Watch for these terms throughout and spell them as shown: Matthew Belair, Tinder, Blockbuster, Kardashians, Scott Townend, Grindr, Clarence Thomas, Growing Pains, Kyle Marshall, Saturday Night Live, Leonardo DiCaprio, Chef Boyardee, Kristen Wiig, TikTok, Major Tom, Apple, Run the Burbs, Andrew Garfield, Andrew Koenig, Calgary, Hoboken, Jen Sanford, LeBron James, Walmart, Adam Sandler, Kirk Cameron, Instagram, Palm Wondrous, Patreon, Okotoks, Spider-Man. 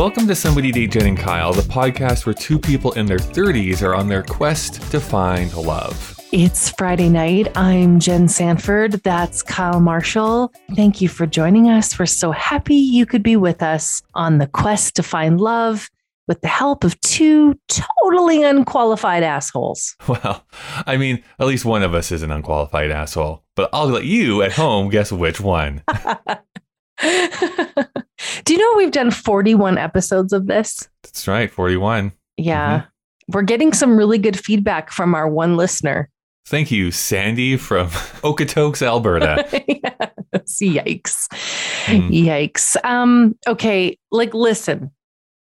Welcome to Somebody Date Jen and Kyle, the podcast where two people in their 30s are on their quest to find love. It's Friday night. I'm Jen Sanford. That's Kyle Marshall. Thank you for joining us. We're so happy you could be with us on the quest to find love with the help of two totally unqualified assholes. Well, I mean, at least one of us is an unqualified asshole, but I'll let you at home guess which one. Do you know we've done 41 episodes of this? That's right. 41. Yeah. Mm-hmm. We're getting some really good feedback from our one listener. Thank you, Sandy from Okotoks, Alberta. Yes. Yikes. Mm. Yikes. Okay. Like, listen.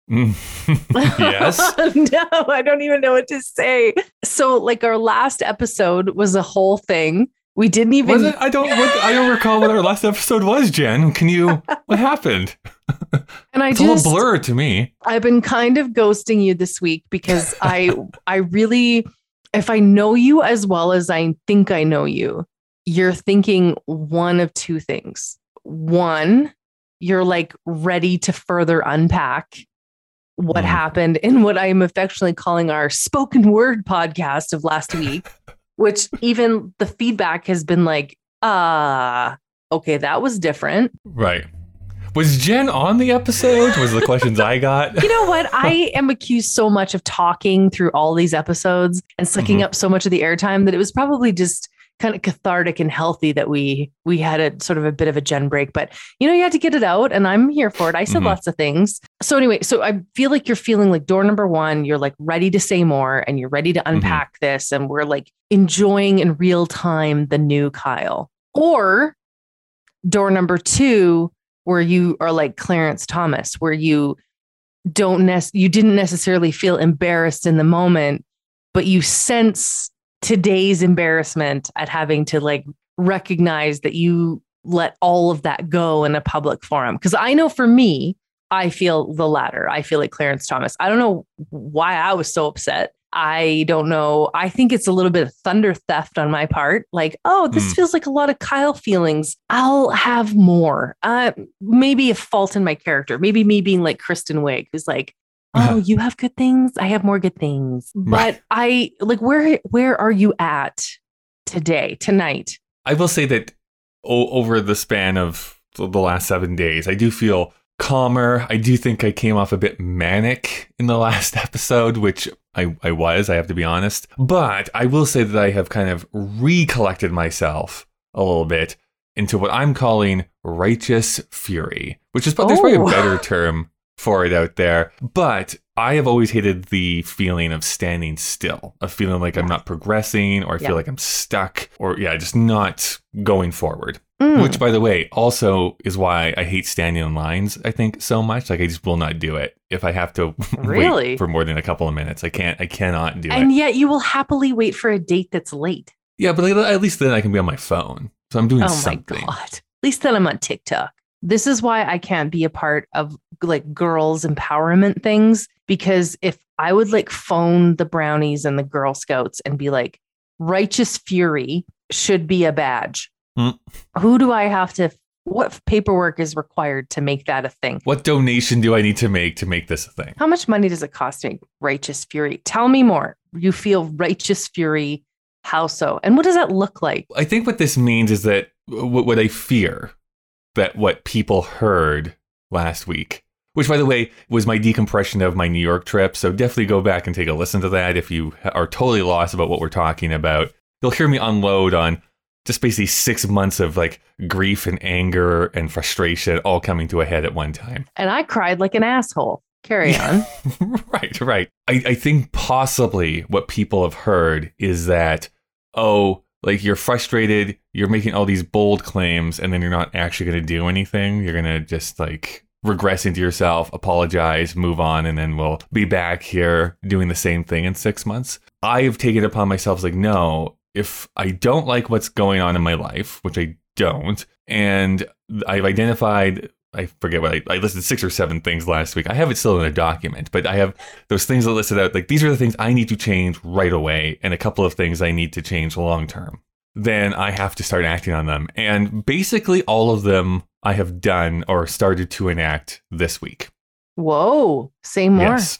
Yes. No, I don't even know what to say. So like our last episode was a whole thing. We didn't even. Was it? I don't recall what our last episode was, Jen. Can you? What happened? And it's just a little blur to me. I've been kind of ghosting you this week because I really, if I know you as well as I think I know you, you're thinking one of two things. One, you're like ready to further unpack what happened in what I'm affectionately calling our spoken word podcast of last week. Which even the feedback has been like, okay, that was different. Right. Was Jen on the episode? Was the questions I got? You know what? I am accused so much of talking through all these episodes and sucking up so much of the airtime that it was probably just kind of cathartic and healthy that we had a sort of a bit of a Jen break. But, you know, you had to get it out and I'm here for it. I said lots of things. So anyway, so I feel like you're feeling like door number one, you're like ready to say more and you're ready to unpack this. And we're like enjoying in real time the new Kyle. Or door number two, where you are like Clarence Thomas, where you didn't necessarily feel embarrassed in the moment, but you sense today's embarrassment at having to like recognize that you let all of that go in a public forum. Because I know for me, I feel the latter. I feel like Clarence Thomas. I don't know why I was so upset. I don't know. I think it's a little bit of thunder theft on my part. Like, oh, this feels like a lot of Kyle feelings. I'll have more. Maybe a fault in my character. Maybe me being like Kristen Wiig, who's like, oh, you have good things. I have more good things. But I like, where are you at today, tonight? I will say that over the span of the last 7 days, I do feel calmer. I do think I came off a bit manic in the last episode, which I have to be honest. But I will say that I have kind of recollected myself a little bit into what I'm calling righteous fury, which is there's probably a better term for it out there. But I have always hated the feeling of standing still, of feeling like I'm not progressing or I feel like I'm stuck or just not going forward. Which, by the way, also is why I hate standing in lines, I think, so much. Like, I just will not do it if I have to wait for more than a couple of minutes. I cannot do it. And yet you will happily wait for a date that's late. Yeah, but at least then I can be on my phone. So I'm doing something. Oh, my God. At least then I'm on TikTok. This is why I can't be a part of, like, girls' empowerment things. Because if I would, like, phone the brownies and the Girl Scouts and be like, righteous fury should be a badge. Who do I have to? What paperwork is required to make that a thing? What donation do I need to make this a thing? How much money does it cost to make righteous fury? Tell me more. You feel righteous fury. How so? And what does that look like? I think what this means is that what I fear, that what people heard last week, which, by the way, was my decompression of my New York trip. So definitely go back and take a listen to that. If you are totally lost about what we're talking about, you'll hear me unload on just basically 6 months of like grief and anger and frustration all coming to a head at one time. And I cried like an asshole. Carry on. Right. I think possibly what people have heard is that, oh, like you're frustrated, you're making all these bold claims and then you're not actually going to do anything. You're going to just like regress into yourself, apologize, move on, and then we'll be back here doing the same thing in 6 months. I've taken it upon myself like, no, if I don't like what's going on in my life, which I don't, and I've identified, I forget what, I listed 6 or 7 things last week. I have it still in a document, but I have those things that listed out. Like, these are the things I need to change right away and a couple of things I need to change long term. Then I have to start acting on them. And basically all of them I have done or started to enact this week. Whoa, say more. Yes.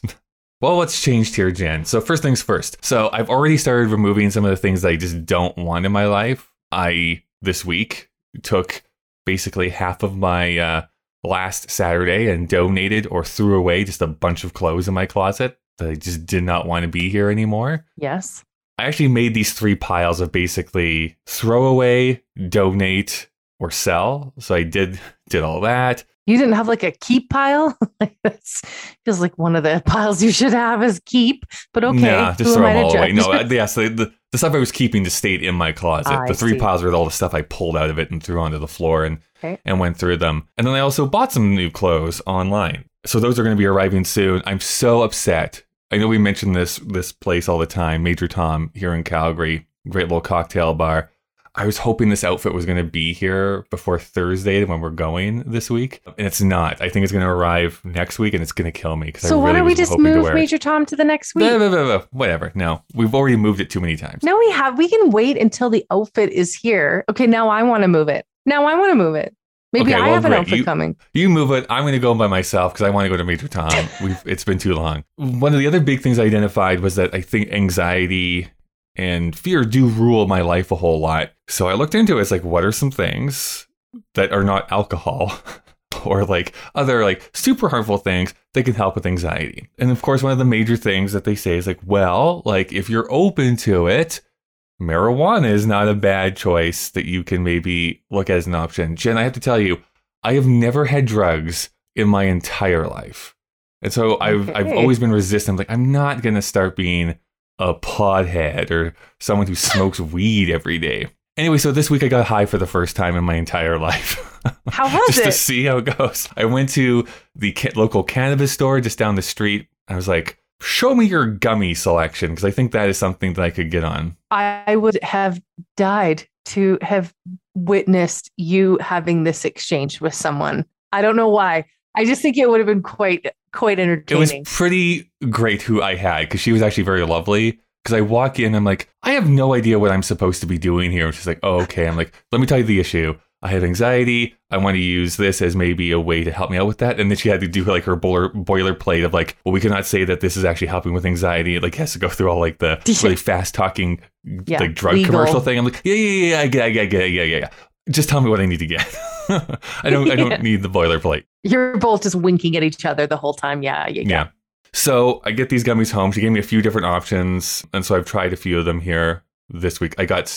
Well, what's changed here, Jen? So first things first. So I've already started removing some of the things that I just don't want in my life. I, this week, took basically half of my last Saturday and donated or threw away just a bunch of clothes in my closet that I just did not want to be here anymore. Yes. I actually made these three piles of basically throw away, donate, or sell. So I did all that. You didn't have like a keep pile? Like that's feels like one of the piles you should have is keep, but okay. Yeah, just throw them all away. No, so the stuff I was keeping just stayed in my closet. The three piles were all the stuff I pulled out of it and threw onto the floor and went through them. And then I also bought some new clothes online. So those are going to be arriving soon. I'm so upset. I know we mention this place all the time, Major Tom here in Calgary, great little cocktail bar. I was hoping this outfit was going to be here before Thursday when we're going this week, and it's not. I think it's going to arrive next week, and it's going to kill me. So why don't we just move Major Tom to the next week? Whatever. No, we've already moved it too many times. No, we have. We can wait until the outfit is here. Okay, now I want to move it. Maybe I have an outfit coming. You move it. I'm going to go by myself because I want to go to Major Tom. It's been too long. One of the other big things I identified was that I think anxiety and fear do rule my life a whole lot. So I looked into it. It's like, what are some things that are not alcohol or like other like super harmful things that can help with anxiety? And of course, one of the major things that they say is like, well, like if you're open to it, marijuana is not a bad choice that you can maybe look at as an option. Jen, I have to tell you, I have never had drugs in my entire life. And so I've always been resistant. Like, I'm not going to start being a pothead or someone who smokes weed every day. Anyway, so this week I got high for the first time in my entire life. How was just it? Just to see how it goes. I went to the local cannabis store just down the street. I was like, show me your gummy selection, because I think that is something that I could get on. I would have died to have witnessed you having this exchange with someone. I don't know why. I just think it would have been quite entertaining. It was pretty great who I had, because she was actually very lovely. Because I walk in, I'm like, I have no idea what I'm supposed to be doing here. And she's like, oh, okay. I'm like, let me tell you the issue. I have anxiety. I want to use this as maybe a way to help me out with that. And then she had to do like her boilerplate of like, well, we cannot say that this is actually helping with anxiety. It like has to go through all like the really fast talking like drug legal commercial thing. I'm like, yeah. Just tell me what I need to get. I don't need the boilerplate. You're both just winking at each other the whole time. Yeah. So I get these gummies home. She gave me a few different options. And so I've tried a few of them here this week. I got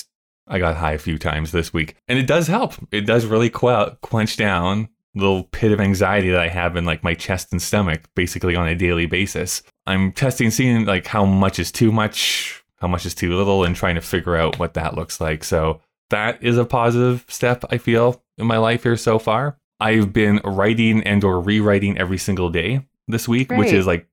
high a few times this week, and it does help. It does really quench down the little pit of anxiety that I have in like my chest and stomach basically on a daily basis. I'm testing, seeing like how much is too much, how much is too little, and trying to figure out what that looks like. So that is a positive step I feel in my life here so far. I've been writing and or rewriting every single day this week, which is like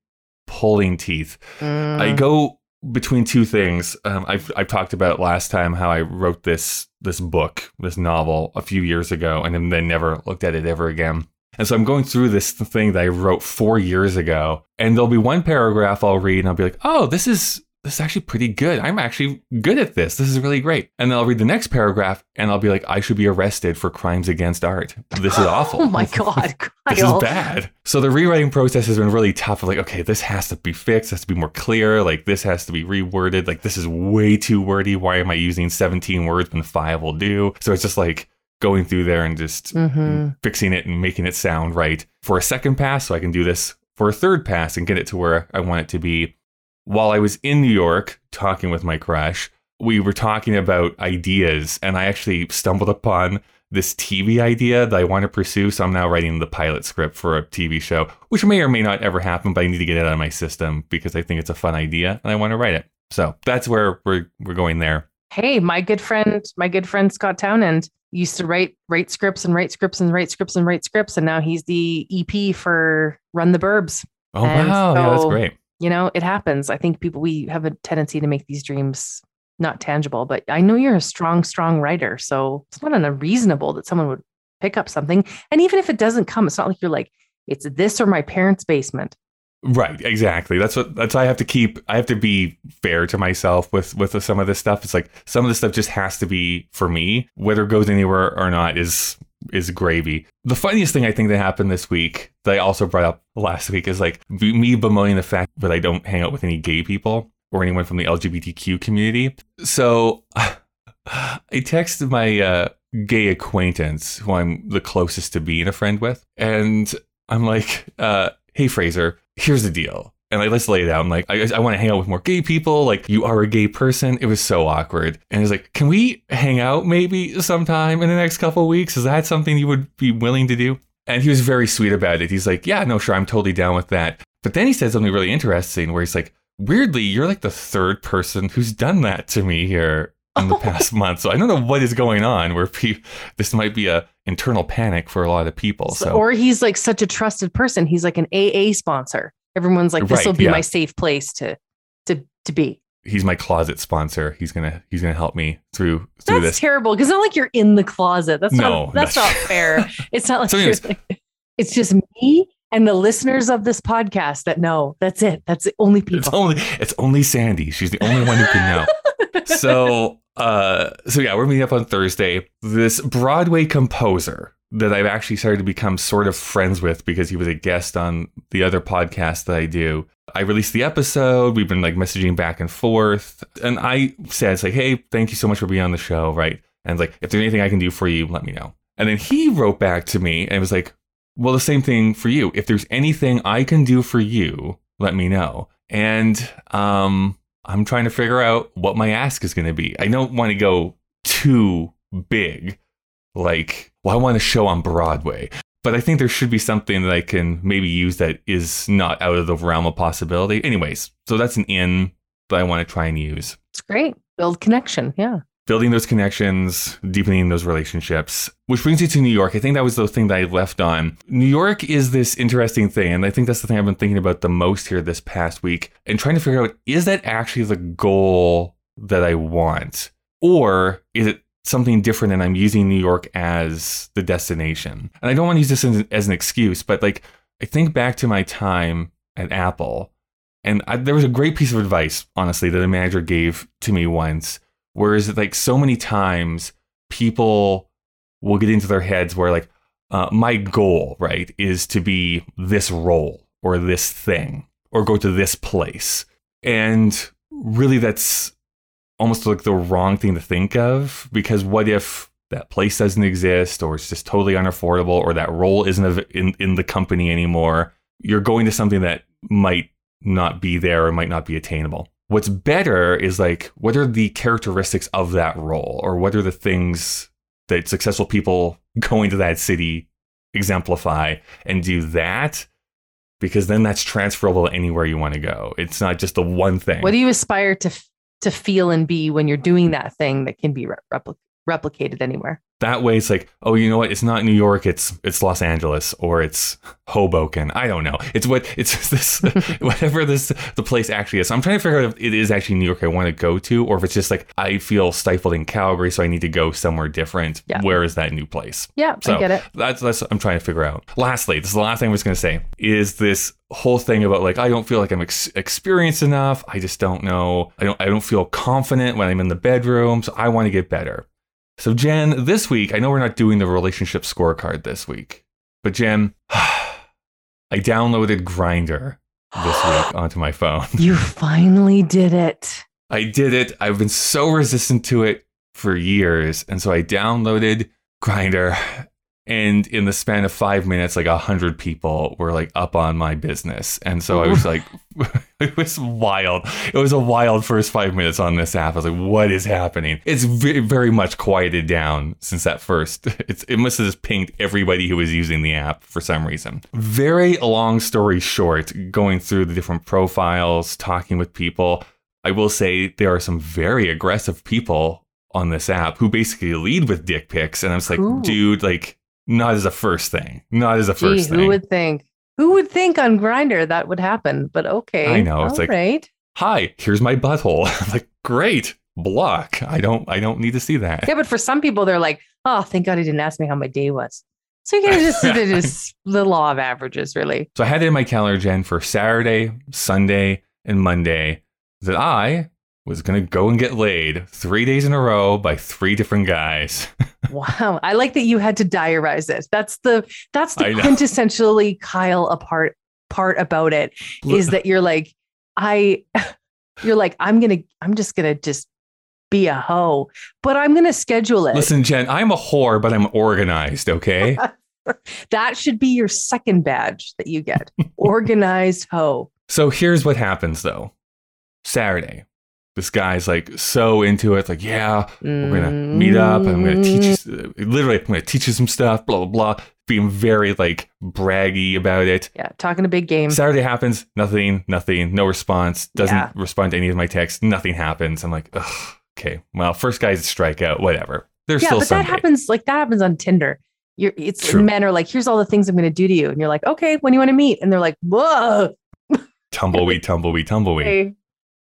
pulling teeth. I go between two things. I've talked about last time how I wrote this book, this novel a few years ago, and then never looked at it ever again. And so I'm going through this thing that I wrote 4 years ago, and there'll be one paragraph I'll read and I'll be like, oh, this is actually pretty good. I'm actually good at this. This is really great. And then I'll read the next paragraph and I'll be like, I should be arrested for crimes against art. This is awful. Oh my God, Kyle. This is bad. So the rewriting process has been really tough. Like, okay, this has to be fixed. It has to be more clear. Like, this has to be reworded. Like, this is way too wordy. Why am I using 17 words when 5 will do? So it's just like going through there and just fixing it and making it sound right for a second pass. So I can do this for a third pass and get it to where I want it to be. While I was in New York talking with my crush, we were talking about ideas, and I actually stumbled upon this TV idea that I want to pursue. So I'm now writing the pilot script for a TV show, which may or may not ever happen, but I need to get it out of my system because I think it's a fun idea and I want to write it. So that's where we're going there. Hey, my good friend Scott Townend used to write scripts, and now he's the EP for Run the Burbs. Oh, and wow. So, yeah, that's great. You know, it happens. I think we have a tendency to make these dreams not tangible, but I know you're a strong, strong writer. So it's not unreasonable that someone would pick up something. And even if it doesn't come, it's not like you're like, it's this or my parents' basement. Right. Exactly. That's why I have to be fair to myself with some of this stuff. It's like some of this stuff just has to be for me, whether it goes anywhere or not is is gravy. The funniest thing I think that happened this week that I also brought up last week is like me bemoaning the fact that I don't hang out with any gay people or anyone from the LGBTQ community. So I texted my gay acquaintance who I'm the closest to being a friend with. And I'm like, hey, Fraser, here's the deal. And I just lay it out. I'm like, I want to hang out with more gay people. Like, you are a gay person. It was so awkward. And he's like, can we hang out maybe sometime in the next couple of weeks? Is that something you would be willing to do? And he was very sweet about it. He's like, yeah, no, sure. I'm totally down with that. But then he said something really interesting where he's like, weirdly, you're like the third person who's done that to me here in the past month. So I don't know what is going on where this might be a internal panic for a lot of people. So. Or he's like such a trusted person. He's like an AA sponsor. Everyone's like, this will be my safe place to be. He's my closet sponsor. He's gonna help me through this. That's terrible because it's not like you're in the closet. That's not fair. It's not like it's just me and the listeners of this podcast that know. That's it. That's the only people. It's only Sandy. She's the only one who can know. So yeah, we're meeting up on Thursday. This Broadway composer that I've actually started to become sort of friends with because he was a guest on the other podcast that I do. I released the episode. We've been like messaging back and forth. And I said, it's like, hey, thank you so much for being on the show. Right. And like, if there's anything I can do for you, let me know. And then he wrote back to me and was like, well, the same thing for you. If there's anything I can do for you, let me know. And I'm trying to figure out what my ask is going to be. I don't want to go too big. Like, well, I want a show on Broadway, but I think there should be something that I can maybe use that is not out of the realm of possibility. Anyways, so that's an in that I want to try and use. It's great. Build connection. Yeah. Building those connections, deepening those relationships, which brings you to New York. I think that was the thing that I left on. New York is this interesting thing. And I think that's the thing I've been thinking about the most here this past week and trying to figure out, is that actually the goal that I want? Or is it something different, and I'm using New York as the destination? And I don't want to use this as an excuse, but like, I think back to my time at Apple, and there was a great piece of advice, honestly, that a manager gave to me once, whereas like so many times people will get into their heads where like, my goal, right, is to be this role or this thing or go to this place. And really that's almost like the wrong thing to think of, because what if that place doesn't exist, or it's just totally unaffordable, or that role isn't in the company anymore? You're going to something that might not be there or might not be attainable. What's better is like, what are the characteristics of that role, or what are the things that successful people going to that city exemplify, and do that? Because then that's transferable anywhere you want to go. It's not just the one thing. What do you aspire to feel and be when you're doing that thing that can be replicated anywhere? That way it's like, oh, you know what? It's not New York. It's Los Angeles, or it's Hoboken. I don't know. It's this, whatever the place actually is. So I'm trying to figure out if it is actually New York I want to go to, or if it's just like, I feel stifled in Calgary, so I need to go somewhere different. Yeah. Where is that new place? Yeah, so I get it. That's what I'm trying to figure out. Lastly, this is the last thing I was going to say, is this whole thing about like, I don't feel like I'm experienced enough. I just don't know. I don't feel confident when I'm in the bedroom. So I want to get better. So, Jen, this week, I know we're not doing the relationship scorecard this week, but Jen, I downloaded Grindr this week onto my phone. You finally did it. I did it. I've been so resistant to it for years. And so I downloaded Grindr, and in the span of 5 minutes, like 100 people were like up on my business. And so I was like, it was wild. It was a wild first 5 minutes on this app. I was like, what is happening? It's very much quieted down since that first. It must have just pinged everybody who was using the app for some reason. Very long story short, going through the different profiles, talking with people, I will say there are some very aggressive people on this app who basically lead with dick pics. And I was like, ooh, dude, like, not as a first thing. Gee, who would think? Who would think on Grindr that would happen? But okay. I know. It's like, right. Hi, here's my butthole. I'm like, great, block. I don't need to see that. Yeah, but for some people, they're like, oh, thank God he didn't ask me how my day was. So you can just do the law of averages, really. So I had it in my calendar, Jen, for Saturday, Sunday, and Monday that I was going to go and get laid 3 days in a row by three different guys. Wow. I like that you had to diarize this. That's the quintessentially Kyle part about it is that you're like, I'm just going to be a hoe, but I'm going to schedule it. Listen, Jen, I'm a whore, but I'm organized. Okay. That should be your second badge that you get. Organized hoe. So here's what happens though. Saturday, this guy's like so into it. Like, yeah, we're going to meet up and I'm going to teach you, literally, I'm going to teach you some stuff, blah, blah, blah. Being very like braggy about it. Yeah. Talking a big game. Saturday happens. Nothing, no response. Doesn't respond to any of my texts. Nothing happens. I'm like, ugh. Okay, well, first guy's a strikeout, whatever. There's still Sunday. That happens on Tinder. Men are like, here's all the things I'm going to do to you. And you're like, okay, when do you want to meet? And they're like, whoa. Tumbleweed. Okay.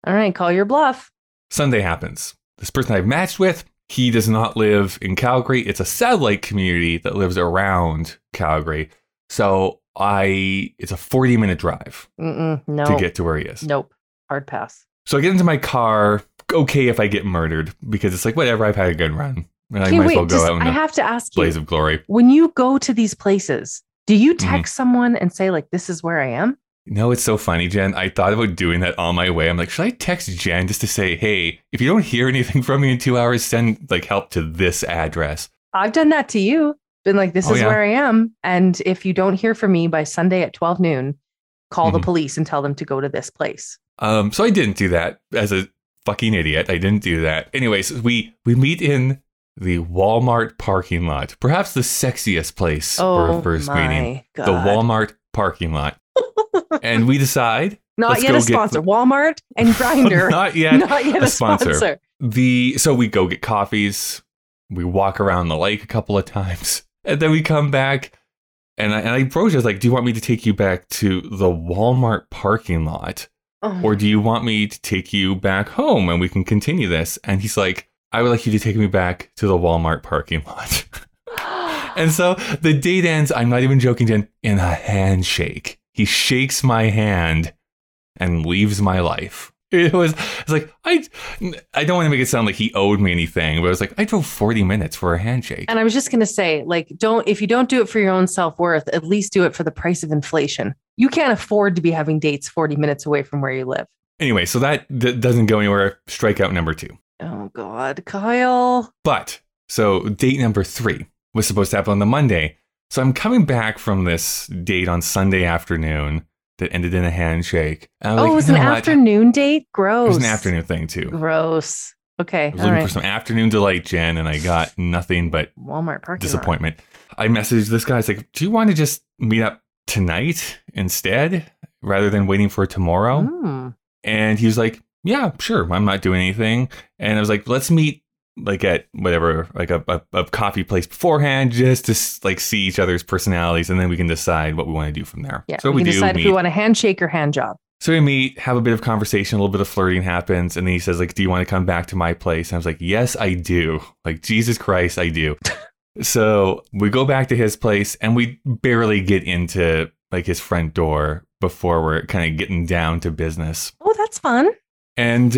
All right, call your bluff. Sunday happens. This person I've matched with, he does not live in Calgary. It's a satellite community that lives around Calgary. So it's a 40-minute drive to get to where he is. Nope, hard pass. So I get into my car. Okay, if I get murdered, because it's like, whatever, I've had a good run. And I might as well go out. I have to ask you, blaze of glory. When you go to these places, do you text someone and say, like, this is where I am? No, it's so funny, Jen. I thought about doing that on my way. I'm like, should I text Jen just to say, hey, if you don't hear anything from me in 2 hours, send like help to this address? I've done that to you. Been like, this is where I am. And if you don't hear from me by Sunday at 12 noon, call the police and tell them to go to this place. So I didn't do that as a fucking idiot. I didn't do that. Anyways, we meet in the Walmart parking lot. Perhaps the sexiest place for a first meeting. God. The Walmart parking lot. And we decide. Not yet a sponsor. Walmart and Grindr. Not yet a sponsor. So we go get coffees. We walk around the lake a couple of times. And then we come back. And I approached her. I was like, do you want me to take you back to the Walmart parking lot? Or do you want me to take you back home and we can continue this? And he's like, I would like you to take me back to the Walmart parking lot. And so the date ends, I'm not even joking, Jen, in a handshake. He shakes my hand and leaves my life. It's like, I don't want to make it sound like he owed me anything, but I was like, I drove 40 minutes for a handshake. And I was just going to say, like, if you don't do it for your own self-worth, at least do it for the price of inflation. You can't afford to be having dates 40 minutes away from where you live. Anyway, so that doesn't go anywhere. Strikeout number 2. Oh, God, Kyle. But so date number 3 was supposed to happen on the Monday. So I'm coming back from this date on Sunday afternoon that ended in a handshake. It was an afternoon date? Gross. It was an afternoon thing, too. Gross. Okay. I was looking for some afternoon delight, Jen, and I got nothing but Walmart parking disappointment. Lot. I messaged this guy. I was like, do you want to just meet up tonight instead rather than waiting for tomorrow? And he was like, yeah, sure. I'm not doing anything. And I was like, let's meet like at whatever, like a coffee place beforehand, just to like see each other's personalities, and then we can decide what we want to do from there. Yeah, so we can decide if we want a handshake or hand job. So we meet, have a bit of conversation, a little bit of flirting happens, and then he says, like, do you want to come back to my place? And I was like, yes, I do. Like, Jesus Christ, I do. So we go back to his place, and we barely get into like his front door before we're kind of getting down to business. Oh, that's fun. And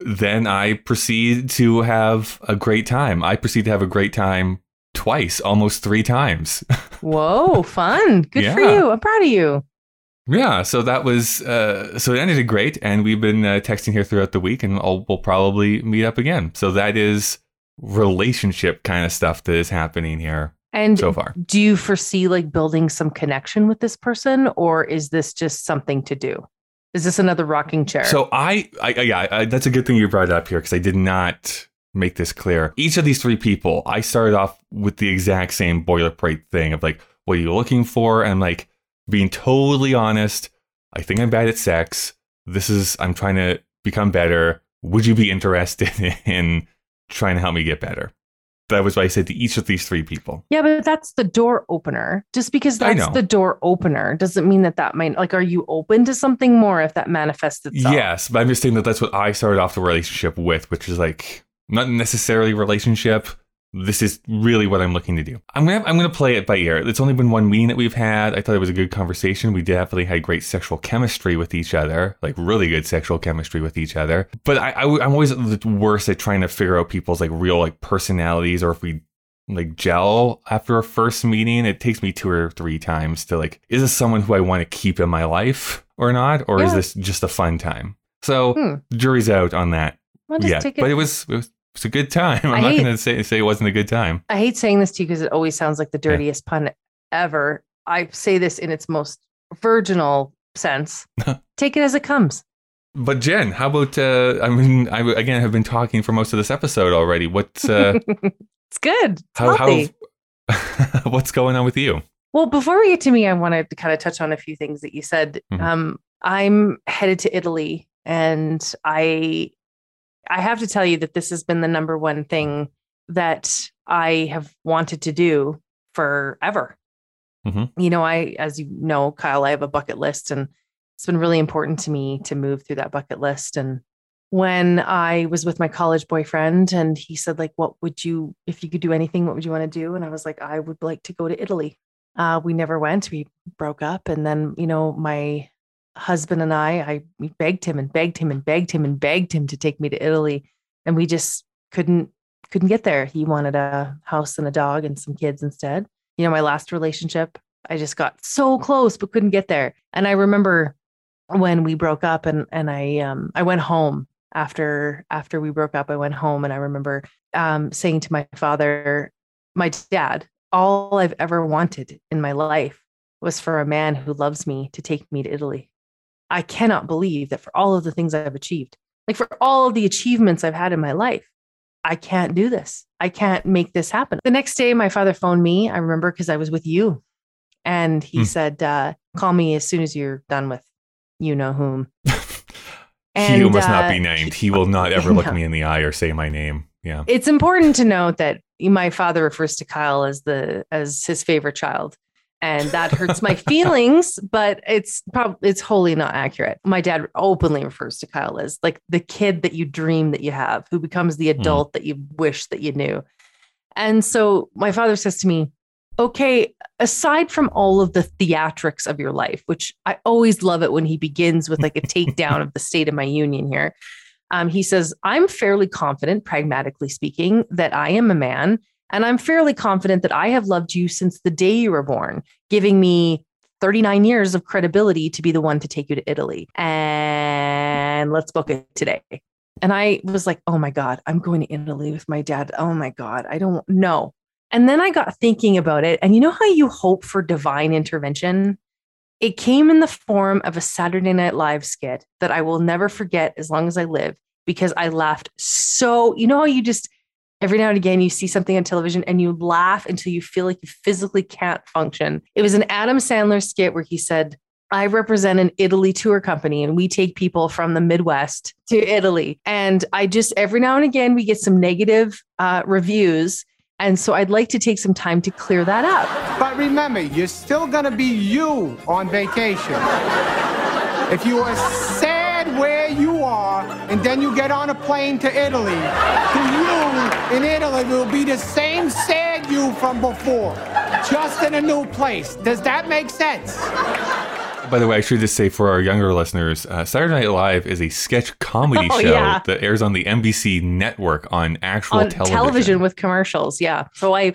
then I proceed to have a great time. I proceed to have a great time twice, almost 3 times. Whoa, fun. Good for you. I'm proud of you. Yeah. So that was, so it ended great. And we've been texting here throughout the week, and we'll probably meet up again. So that is relationship kind of stuff that is happening here. And so far, do you foresee like building some connection with this person, or is this just something to do? Is this another rocking chair? So I that's a good thing you brought up here, because I did not make this clear. Each of these 3 people, I started off with the exact same boilerplate thing of like, what are you looking for? And I'm like, being totally honest, I think I'm bad at sex. I'm trying to become better. Would you be interested in trying to help me get better? That was why I said to each of these 3 people. Yeah, but that's the door opener. Just because that's the door opener doesn't mean that might, like, are you open to something more if that manifests itself? Yes, but I'm just saying that's what I started off the relationship with, which is like, not necessarily relationship. this is really what I'm looking to do. I'm gonna play it by ear. It's only been one meeting that we've had. I thought it was a good conversation. We definitely had great sexual chemistry with each other, like really good sexual chemistry with each other. But I'm always the worst at trying to figure out people's like real like personalities, or if we like gel after a first meeting. It takes me 2 or 3 times to like, is this someone who I want to keep in my life or not? Or is this just a fun time? So jury's out on that. Yeah, but it was a good time. I'm not going to say it wasn't a good time. I hate saying this to you because it always sounds like the dirtiest pun ever. I say this in its most virginal sense. Take it as it comes. But Jen, how about, I again, have been talking for most of this episode already. What's... It's good. It's how what's going on with you? Well, before we get to me, I wanted to kind of touch on a few things that you said. Mm-hmm. I'm headed to Italy, and I have to tell you that this has been the number one thing that I have wanted to do forever. Mm-hmm. You know, as you know, Kyle, I have a bucket list, and it's been really important to me to move through that bucket list. And when I was with my college boyfriend and he said, like, if you could do anything, what would you want to do? And I was like, I would like to go to Italy. We never went, we broke up. And then, you know, my husband and I begged him and begged him and begged him and begged him to take me to Italy. And we just couldn't get there. He wanted a house and a dog and some kids instead. You know, my last relationship, I just got so close, but couldn't get there. And I remember when we broke up and I went home. After we broke up, I went home, and I remember saying to my father, my dad, all I've ever wanted in my life was for a man who loves me to take me to Italy. I cannot believe that for all of the things I've achieved, like for all of the achievements I've had in my life, I can't do this. I can't make this happen. The next day, my father phoned me. I remember because I was with you, and he said, call me as soon as you're done with you know whom. And, he must not be named. He will not ever look me in the eye or say my name. Yeah. It's important to note that my father refers to Kyle as as his favorite child. And that hurts my feelings, but it's wholly not accurate. My dad openly refers to Kyle as like the kid that you dream that you have, who becomes the adult that you wish that you knew. And so my father says to me, okay, aside from all of the theatrics of your life, which I always love it when he begins with like a takedown of the state of my union here. He says, I'm fairly confident, pragmatically speaking, that I am a man. And I'm fairly confident that I have loved you since the day you were born, giving me 39 years of credibility to be the one to take you to Italy. And let's book it today. And I was like, oh my God, I'm going to Italy with my dad. Oh my God, I don't know. And then I got thinking about it. And you know how you hope for divine intervention? It came in the form of a Saturday Night Live skit that I will never forget as long as I live, because I laughed. So, you know, how you just every now and again, you see something on television and you laugh until you feel like you physically can't function. It was an Adam Sandler skit where he said, I represent an Italy tour company, and we take people from the Midwest to Italy. And I just every now and again, we get some negative reviews. And so I'd like to take some time to clear that up. But remember, you're still going to be you on vacation. If you are sad where you are, and then you get on a plane to Italy, the you in Italy will be the same sad you from before, just in a new place. Does that make sense? By the way, I should just say for our younger listeners, Saturday Night Live is a sketch comedy show that airs on the NBC network on television with commercials. Yeah. So I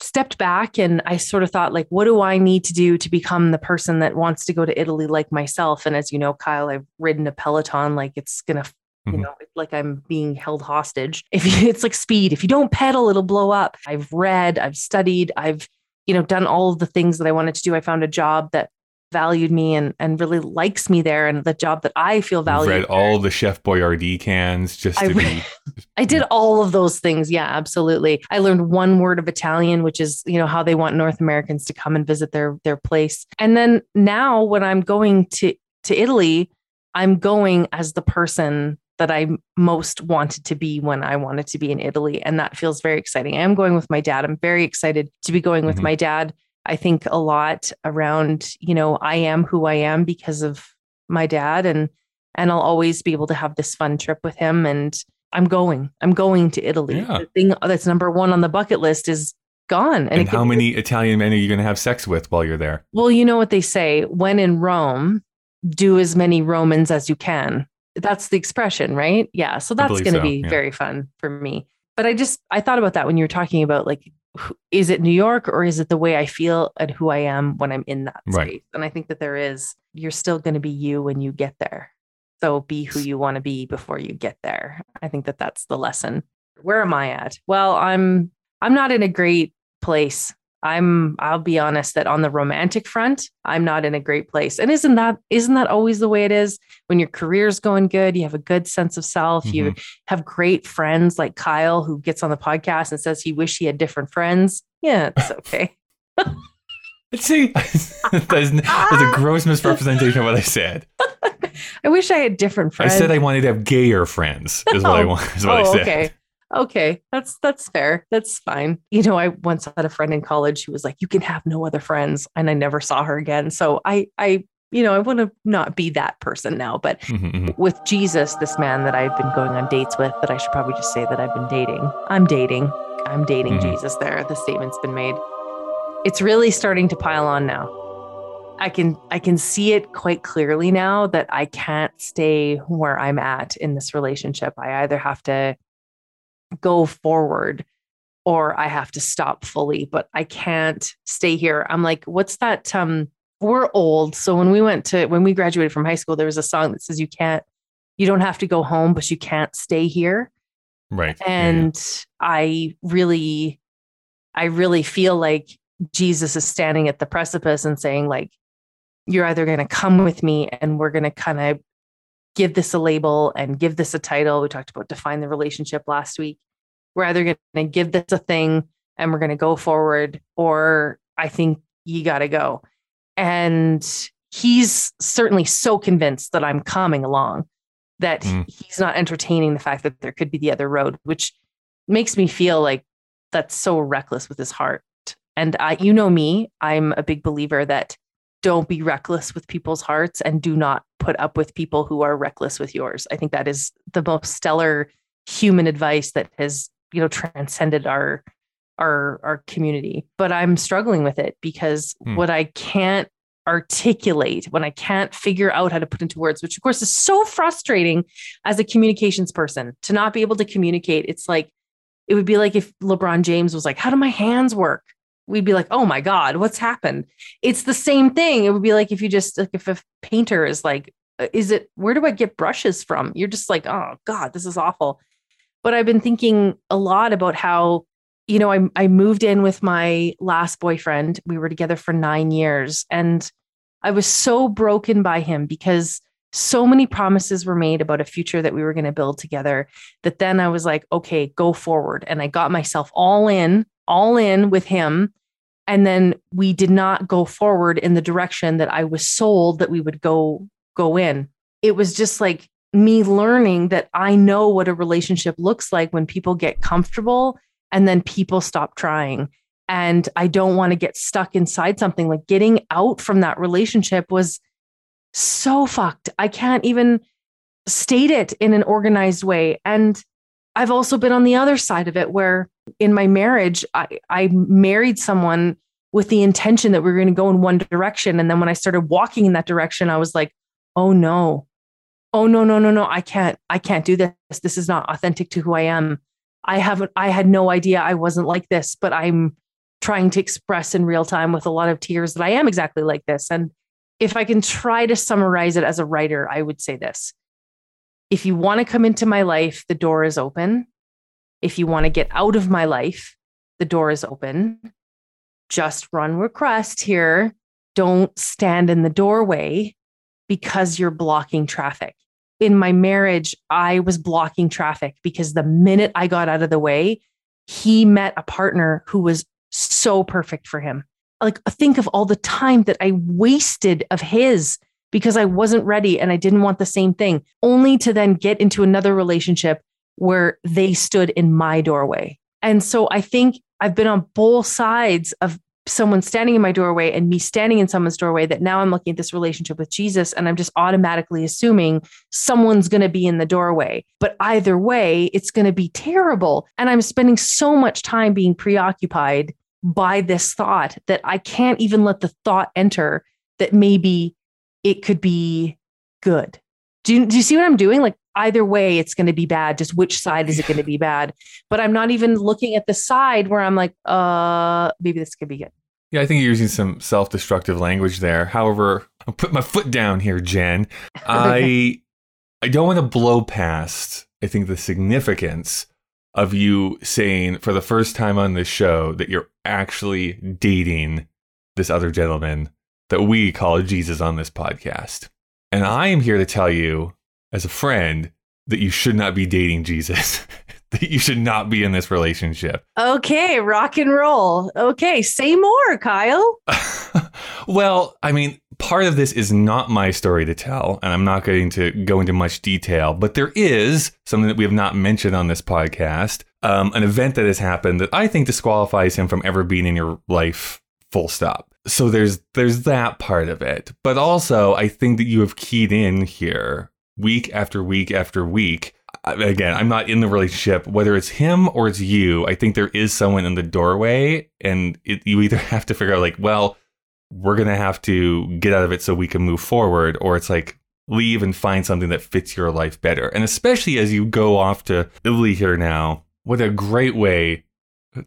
stepped back and I sort of thought, like, what do I need to do to become the person that wants to go to Italy like myself? And as you know, Kyle, I've ridden a Peloton like it's going to, you know, like I'm being held hostage. It's like speed. If you don't pedal, it'll blow up. I've read, I've studied, I've, you know, done all of the things that I wanted to do. I found a job that valued me and really likes me there, and the job that I feel valued. Read all the Chef Boyardee cans I did all of those things. Yeah, absolutely. I learned one word of Italian, which is, you know, how they want North Americans to come and visit their place. And then now when I'm going to Italy, I'm going as the person that I most wanted to be when I wanted to be in Italy. And that feels very exciting. I am going with my dad. I'm very excited to be going with my dad. I think a lot around, you know, I am who I am because of my dad, and I'll always be able to have this fun trip with him. And I'm going to Italy. Yeah. The thing that's number one on the bucket list is gone. And how many Italian men are you going to have sex with while you're there? Well, you know what they say, when in Rome, do as many Romans as you can. That's the expression, right? Yeah. So that's going to be very fun for me. But I thought about that when you were talking about, like, is it New York or is it the way I feel and who I am when I'm in that space? And I think that you're still going to be you when you get there. So be who you want to be before you get there. I think that that's the lesson. Where am I at? Well, I'm not in a great place. I'll be honest that on the romantic front, I'm not in a great place. And isn't that always the way it is when your career's going good? You have a good sense of self. Mm-hmm. You have great friends like Kyle, who gets on the podcast and says he wished he had different friends. Yeah, it's okay. See, that's a gross misrepresentation of what I said. I wish I had different friends. I said I wanted to have gayer friends is what I want. Is what I said. Okay. Okay, that's fair. That's fine. You know, I once had a friend in college who was like, you can have no other friends. And I never saw her again. So I want to not be that person now. But with Jesus, this man that I've been going on dates with, that I should probably just say that I've been dating. I'm dating Jesus there. The statement's been made. It's really starting to pile on now. I can see it quite clearly now that I can't stay where I'm at in this relationship. I either have to go forward or I have to stop fully, but I can't stay here. I'm like, what's that? We're old. So when we graduated from high school, there was a song that says you don't have to go home, but you can't stay here. Right. And yeah. I really feel like Jesus is standing at the precipice and saying, like, you're either going to come with me and we're going to kind of give this a label and give this a title. We talked about define the relationship last week. We're either going to give this a thing and we're going to go forward, or I think you got to go. And he's certainly so convinced that I'm coming along that he's not entertaining the fact that there could be the other road, which makes me feel like that's so reckless with his heart. And you know me, I'm a big believer that don't be reckless with people's hearts and do not put up with people who are reckless with yours. I think that is the most stellar human advice that has, you know, transcended our community. But I'm struggling with it because what I can't articulate, when I can't figure out how to put into words, which of course is so frustrating as a communications person to not be able to communicate. It's like, it would be like if LeBron James was like, how do my hands work? We'd be like, oh my God, what's happened? It's the same thing. It would be like if you just, like, if a painter is like, where do I get brushes from? You're just like, oh God, this is awful. But I've been thinking a lot about how, you know, I moved in with my last boyfriend. We were together for 9 years and I was so broken by him because so many promises were made about a future that we were going to build together that then I was like, okay, go forward. And I got myself all in with him. And then we did not go forward in the direction that I was sold that we would go in. It was just like me learning that I know what a relationship looks like when people get comfortable and then people stop trying. And I don't want to get stuck inside something. Like, getting out from that relationship was so fucked. I can't even state it in an organized way. And I've also been on the other side of it where in my marriage, I married someone with the intention that we were going to go in one direction. And then when I started walking in that direction, I was like, oh no. Oh no. I can't do this. This is not authentic to who I am. I had no idea I wasn't like this, but I'm trying to express in real time with a lot of tears that I am exactly like this. And if I can try to summarize it as a writer, I would say this. If you want to come into my life, the door is open. If you want to get out of my life, the door is open. Just run request here. Don't stand in the doorway because you're blocking traffic. In my marriage, I was blocking traffic because the minute I got out of the way, he met a partner who was so perfect for him. Like, think of all the time that I wasted of his because I wasn't ready and I didn't want the same thing, only to then get into another relationship where they stood in my doorway. And so I think I've been on both sides of someone standing in my doorway and me standing in someone's doorway, that now I'm looking at this relationship with Jesus and I'm just automatically assuming someone's going to be in the doorway. But either way, it's going to be terrible. And I'm spending so much time being preoccupied by this thought that I can't even let the thought enter that maybe it could be good. Do you see what I'm doing? Like, either way, it's going to be bad. Just which side is it going to be bad? But I'm not even looking at the side where I'm like, maybe this could be good. Yeah, I think you're using some self-destructive language there. However, I'll put my foot down here, Jen. I don't want to blow past, I think, the significance of you saying for the first time on this show that you're actually dating this other gentleman that we call Jesus on this podcast. And I am here to tell you, as a friend, that you should not be dating Jesus, that you should not be in this relationship. Okay, rock and roll. Okay, say more, Kyle. Well, I mean, part of this is not my story to tell, and I'm not going to go into much detail, but there is something that we have not mentioned on this podcast, an event that has happened that I think disqualifies him from ever being in your life, full stop. So there's that part of it. But also, I think that you have keyed in here week after week after week. Again, I'm not in the relationship, whether it's him or it's you. I think there is someone in the doorway, and you either have to figure out, like, well, we're going to have to get out of it so we can move forward, or it's like, leave and find something that fits your life better. And especially as you go off to Italy here now, what a great way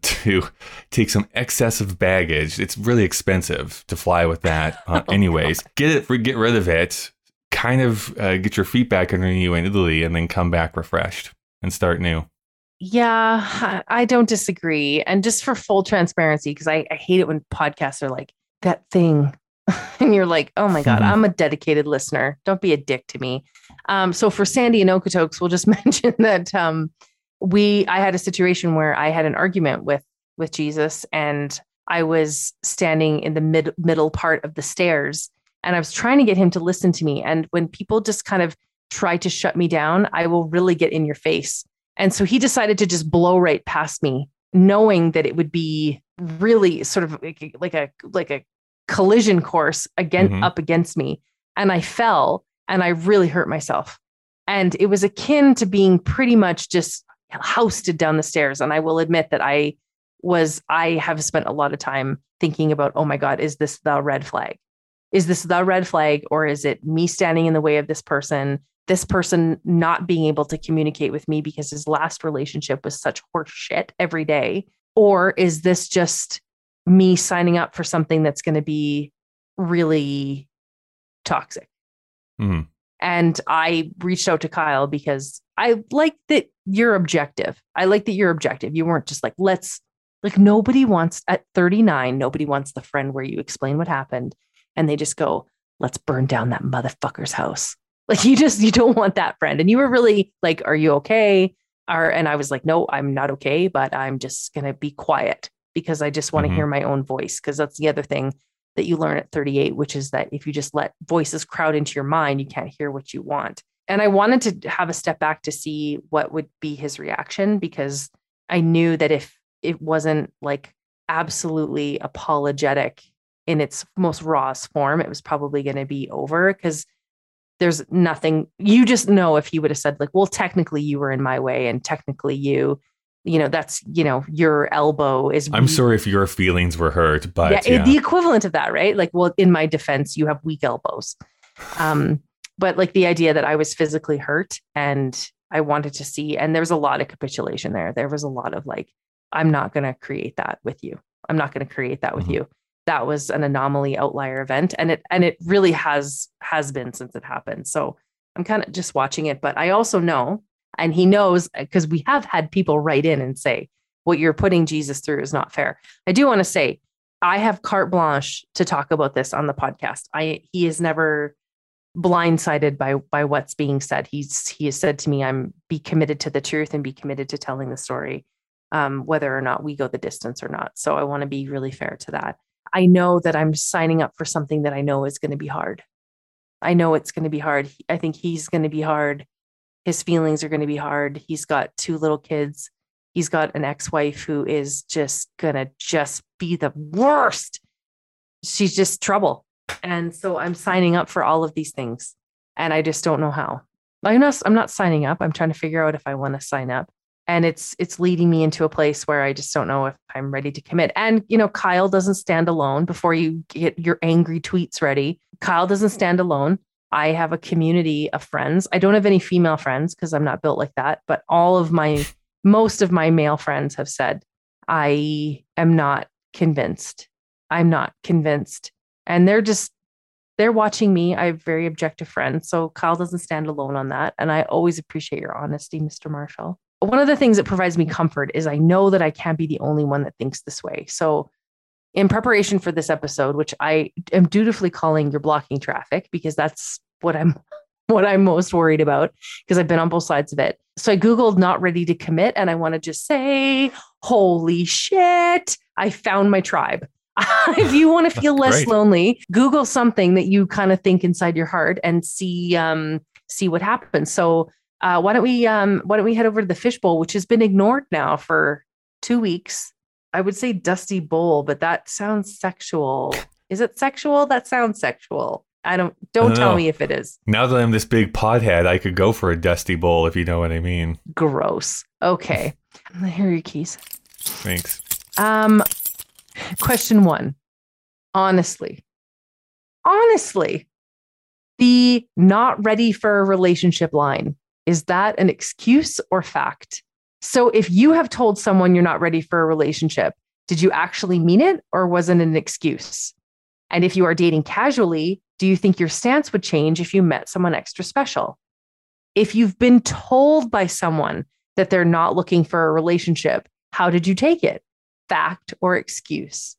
to take some excessive baggage. It's really expensive to fly with that. Anyways, get rid of it. Kind of get your feet back under you in Italy and then come back refreshed and start new. Yeah, I don't disagree. And just for full transparency, because I hate it when podcasts are like, that thing. And you're like, oh my God, I'm a dedicated listener. Don't be a dick to me. So for Sandy and Okotoks, we'll just mention that I had a situation where I had an argument with Jesus, and I was standing in the middle part of the stairs. And I was trying to get him to listen to me. And when people just kind of try to shut me down, I will really get in your face. And so he decided to just blow right past me, knowing that it would be really sort of like a collision course up against me. And I fell and I really hurt myself. And it was akin to being pretty much just hoisted down the stairs. And I will admit that I have spent a lot of time thinking about, oh my God, is this the red flag? Is this the red flag, or is it me standing in the way of this person not being able to communicate with me because his last relationship was such horse shit every day? Or is this just me signing up for something that's going to be really toxic? Mm-hmm. And I reached out to Kyle because I like that you're objective. I like that you're objective. You weren't just like, nobody wants at 39, nobody wants the friend where you explain what happened and they just go, let's burn down that motherfucker's house. Like, you don't want that friend. And you were really like, are you okay? And I was like, no, I'm not okay, but I'm just going to be quiet because I just want to hear my own voice. Because that's the other thing that you learn at 38, which is that if you just let voices crowd into your mind, you can't hear what you want. And I wanted to have a step back to see what would be his reaction, because I knew that if it wasn't like absolutely apologetic in its most rawest form, it was probably going to be over, because there's nothing, you just know if he would have said like, well, technically you were in my way, and technically you know, that's, you know, your elbow is. I'm sorry if your feelings were hurt, but yeah. The equivalent of that, right? Like, well, in my defense, you have weak elbows. But like the idea that I was physically hurt, and I wanted to see, and there was a lot of capitulation there. There was a lot of like, I'm not going to create that with you. I'm not going to create that with you. That was an anomaly outlier event. And it really has been since it happened. So I'm kind of just watching it, but I also know, and he knows, because we have had people write in and say, what you're putting Jesus through is not fair. I do want to say, I have carte blanche to talk about this on the podcast. He is never blindsided by what's being said. He has said to me, be committed to the truth and be committed to telling the story, whether or not we go the distance or not. So I want to be really fair to that. I know that I'm signing up for something that I know is going to be hard. I know it's going to be hard. I think he's going to be hard. His feelings are going to be hard. He's got two little kids. He's got an ex-wife who is just gonna just be the worst. She's just trouble. And so I'm signing up for all of these things, and I just don't know how. I'm not signing up. I'm trying to figure out if I want to sign up. And it's leading me into a place where I just don't know if I'm ready to commit. And, you know, Kyle doesn't stand alone. Before you get your angry tweets ready, Kyle doesn't stand alone. I have a community of friends. I don't have any female friends because I'm not built like that. But most of my male friends have said, I am not convinced. I'm not convinced. And they're watching me. I have very objective friends. So Kyle doesn't stand alone on that. And I always appreciate your honesty, Mr. Marshall. One of the things that provides me comfort is I know that I can't be the only one that thinks this way. So in preparation for this episode, which I am dutifully calling You're Blocking Traffic, because that's what I'm most worried about, because I've been on both sides of it. So I Googled not ready to commit. And I want to just say, holy shit, I found my tribe. If you want to feel less lonely, Google something that you kind of think inside your heart and see what happens. So why don't we head over to the fishbowl, which has been ignored now for 2 weeks. I would say dusty bowl, but that sounds sexual. Is it sexual? That sounds sexual. Don't tell me if it is. Now that I'm this big pothead, I could go for a dusty bowl, if you know what I mean. Gross. Okay. Here are your keys. Thanks. Question one. Honestly, the not ready for a relationship line, is that an excuse or fact? So if you have told someone you're not ready for a relationship, did you actually mean it, or was it an excuse? And if you are dating casually, do you think your stance would change if you met someone extra special? If you've been told by someone that they're not looking for a relationship, how did you take it? Fact or excuse?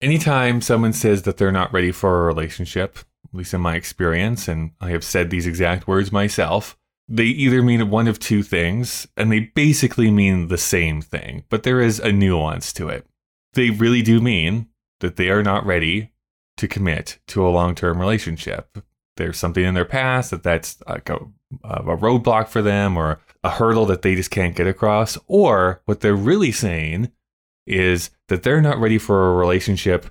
Anytime someone says that they're not ready for a relationship, at least in my experience, and I have said these exact words myself, they either mean one of two things, and they basically mean the same thing, but there is a nuance to it. They really do mean that they are not ready to commit to a long-term relationship. There's something in their past that's like a roadblock for them, or a hurdle that they just can't get across. Or what they're really saying is that they're not ready for a relationship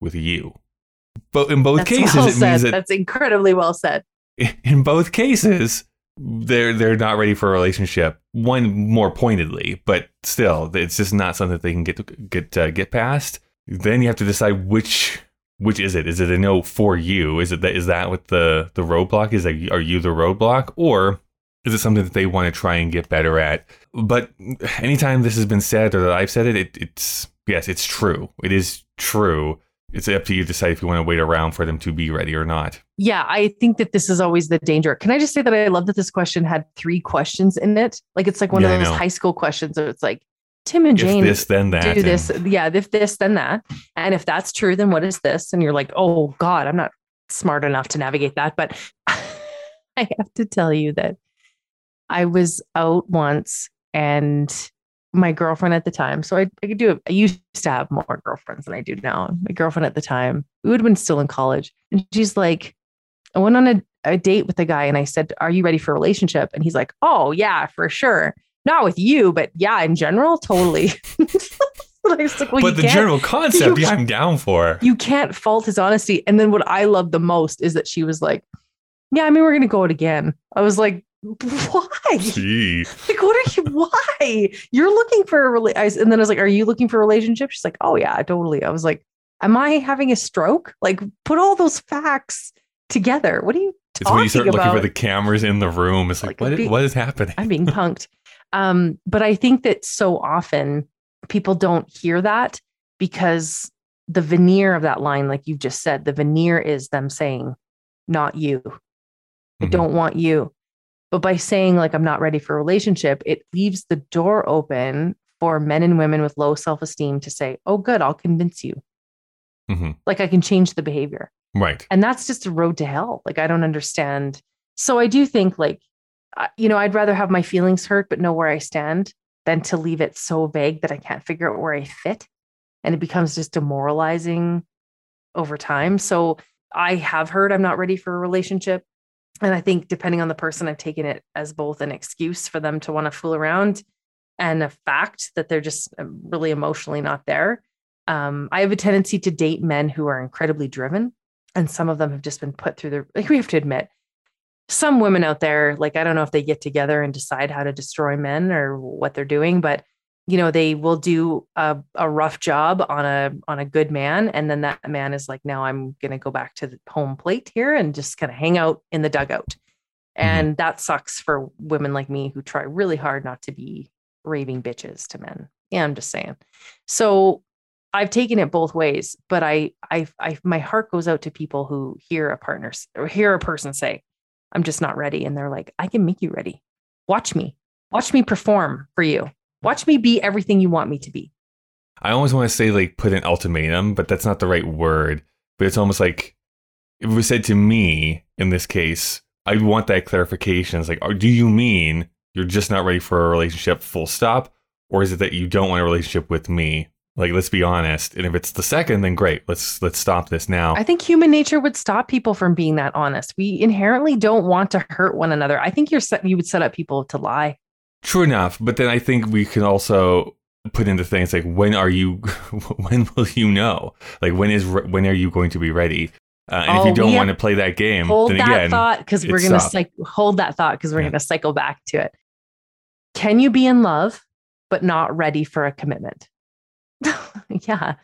with you. But in both cases, it means that... That's incredibly well said. In both cases, they're not ready for a relationship. One more pointedly, but still, it's just not something that they can get past. Then you have to decide which is it? Is it a no for you? Is that what the roadblock is? Like, are you the roadblock, or is it something that they want to try and get better at? But anytime this has been said, or that I've said it, it's true. It is true. It's up to you to decide if you want to wait around for them to be ready or not. Yeah, I think that this is always the danger. Can I just say that I love that this question had 3 questions in it? Like, it's like one of those high school questions. So it's like, Tim and Jane, if this, then that, do this. Yeah, if this, then that. And if that's true, then what is this? And you're like, oh God, I'm not smart enough to navigate that. But I have to tell you that I was out once, and my girlfriend at the time, so I used to have more girlfriends than I do now. My girlfriend at the time, we would have been still in college. And she's like, I went on a date with a guy, and I said, are you ready for a relationship? And he's like, oh yeah, for sure. Not with you, but yeah, in general, totally. Like, well, but the general concept, I'm down for. You can't fault his honesty. And then what I love the most is that she was like, yeah, I mean, we're going to go out again. I was like, why? Gee. Like, why? You're looking for a relationship. And then I was like, are you looking for a relationship? She's like, oh yeah, totally. I was like, am I having a stroke? Like, put all those facts together. What are you talking about? It's when you start looking for the cameras in the room. It's like what is happening? I'm being punked. But I think that so often people don't hear that, because the veneer of that line, like you just said, the veneer is them saying, not you. I don't want you. But by saying, like, I'm not ready for a relationship, it leaves the door open for men and women with low self-esteem to say, oh, good, I'll convince you. Mm-hmm. Like, I can change the behavior. Right. And that's just a road to hell. Like, I don't understand. So I do think, like, you know, I'd rather have my feelings hurt but know where I stand than to leave it so vague that I can't figure out where I fit. And it becomes just demoralizing over time. So I have heard I'm not ready for a relationship. And I think depending on the person, I've taken it as both an excuse for them to want to fool around and a fact that they're just really emotionally not there. I have a tendency to date men who are incredibly driven, and some of them have just been put through their, like, we have to admit, some women out there, like, I don't know if they get together and decide how to destroy men or what they're doing, but you know, they will do a rough job on a good man. And then that man is like, now I'm going to go back to the home plate here and just kind of hang out in the dugout. And that sucks for women like me who try really hard not to be raving bitches to men. Yeah, I'm just saying. So I've taken it both ways, but I my heart goes out to people who hear a person say, I'm just not ready. And they're like, I can make you ready. Watch me perform for you. Watch me be everything you want me to be. I always want to say, like, put an ultimatum, but that's not the right word. But it's almost like if it was said to me in this case, I'd want that clarification. It's like, do you mean you're just not ready for a relationship full stop? Or is it that you don't want a relationship with me? Like, let's be honest. And if it's the second, then great. Let's stop this now. I think human nature would stop people from being that honest. We inherently don't want to hurt one another. I think you would set up people to lie. True enough. But then I think we can also put into things like, when will you know? Like, when are you going to be ready? And if you don't want to play that game, hold that thought because we're going to cycle back to it. Can you be in love, but not ready for a commitment? Yeah.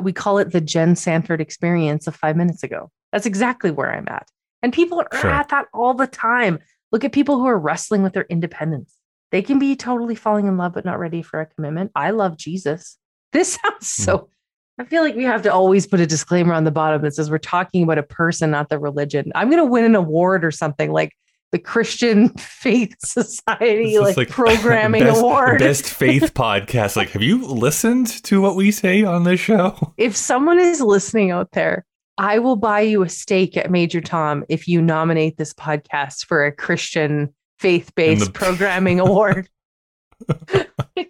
We call it the Jen Sanford experience of 5 minutes ago. That's exactly where I'm at. And people are at that all the time. Look at people who are wrestling with their independence. They can be totally falling in love, but not ready for a commitment. I love Jesus. This sounds so, I feel like we have to always put a disclaimer on the bottom that says we're talking about a person, not the religion. I'm going to win an award or something like the Christian Faith Society, like programming best, award. Best faith podcast. Like, have you listened to what we say on this show? If someone is listening out there, I will buy you a steak at Major Tom if you nominate this podcast for a Christian faith-based programming award.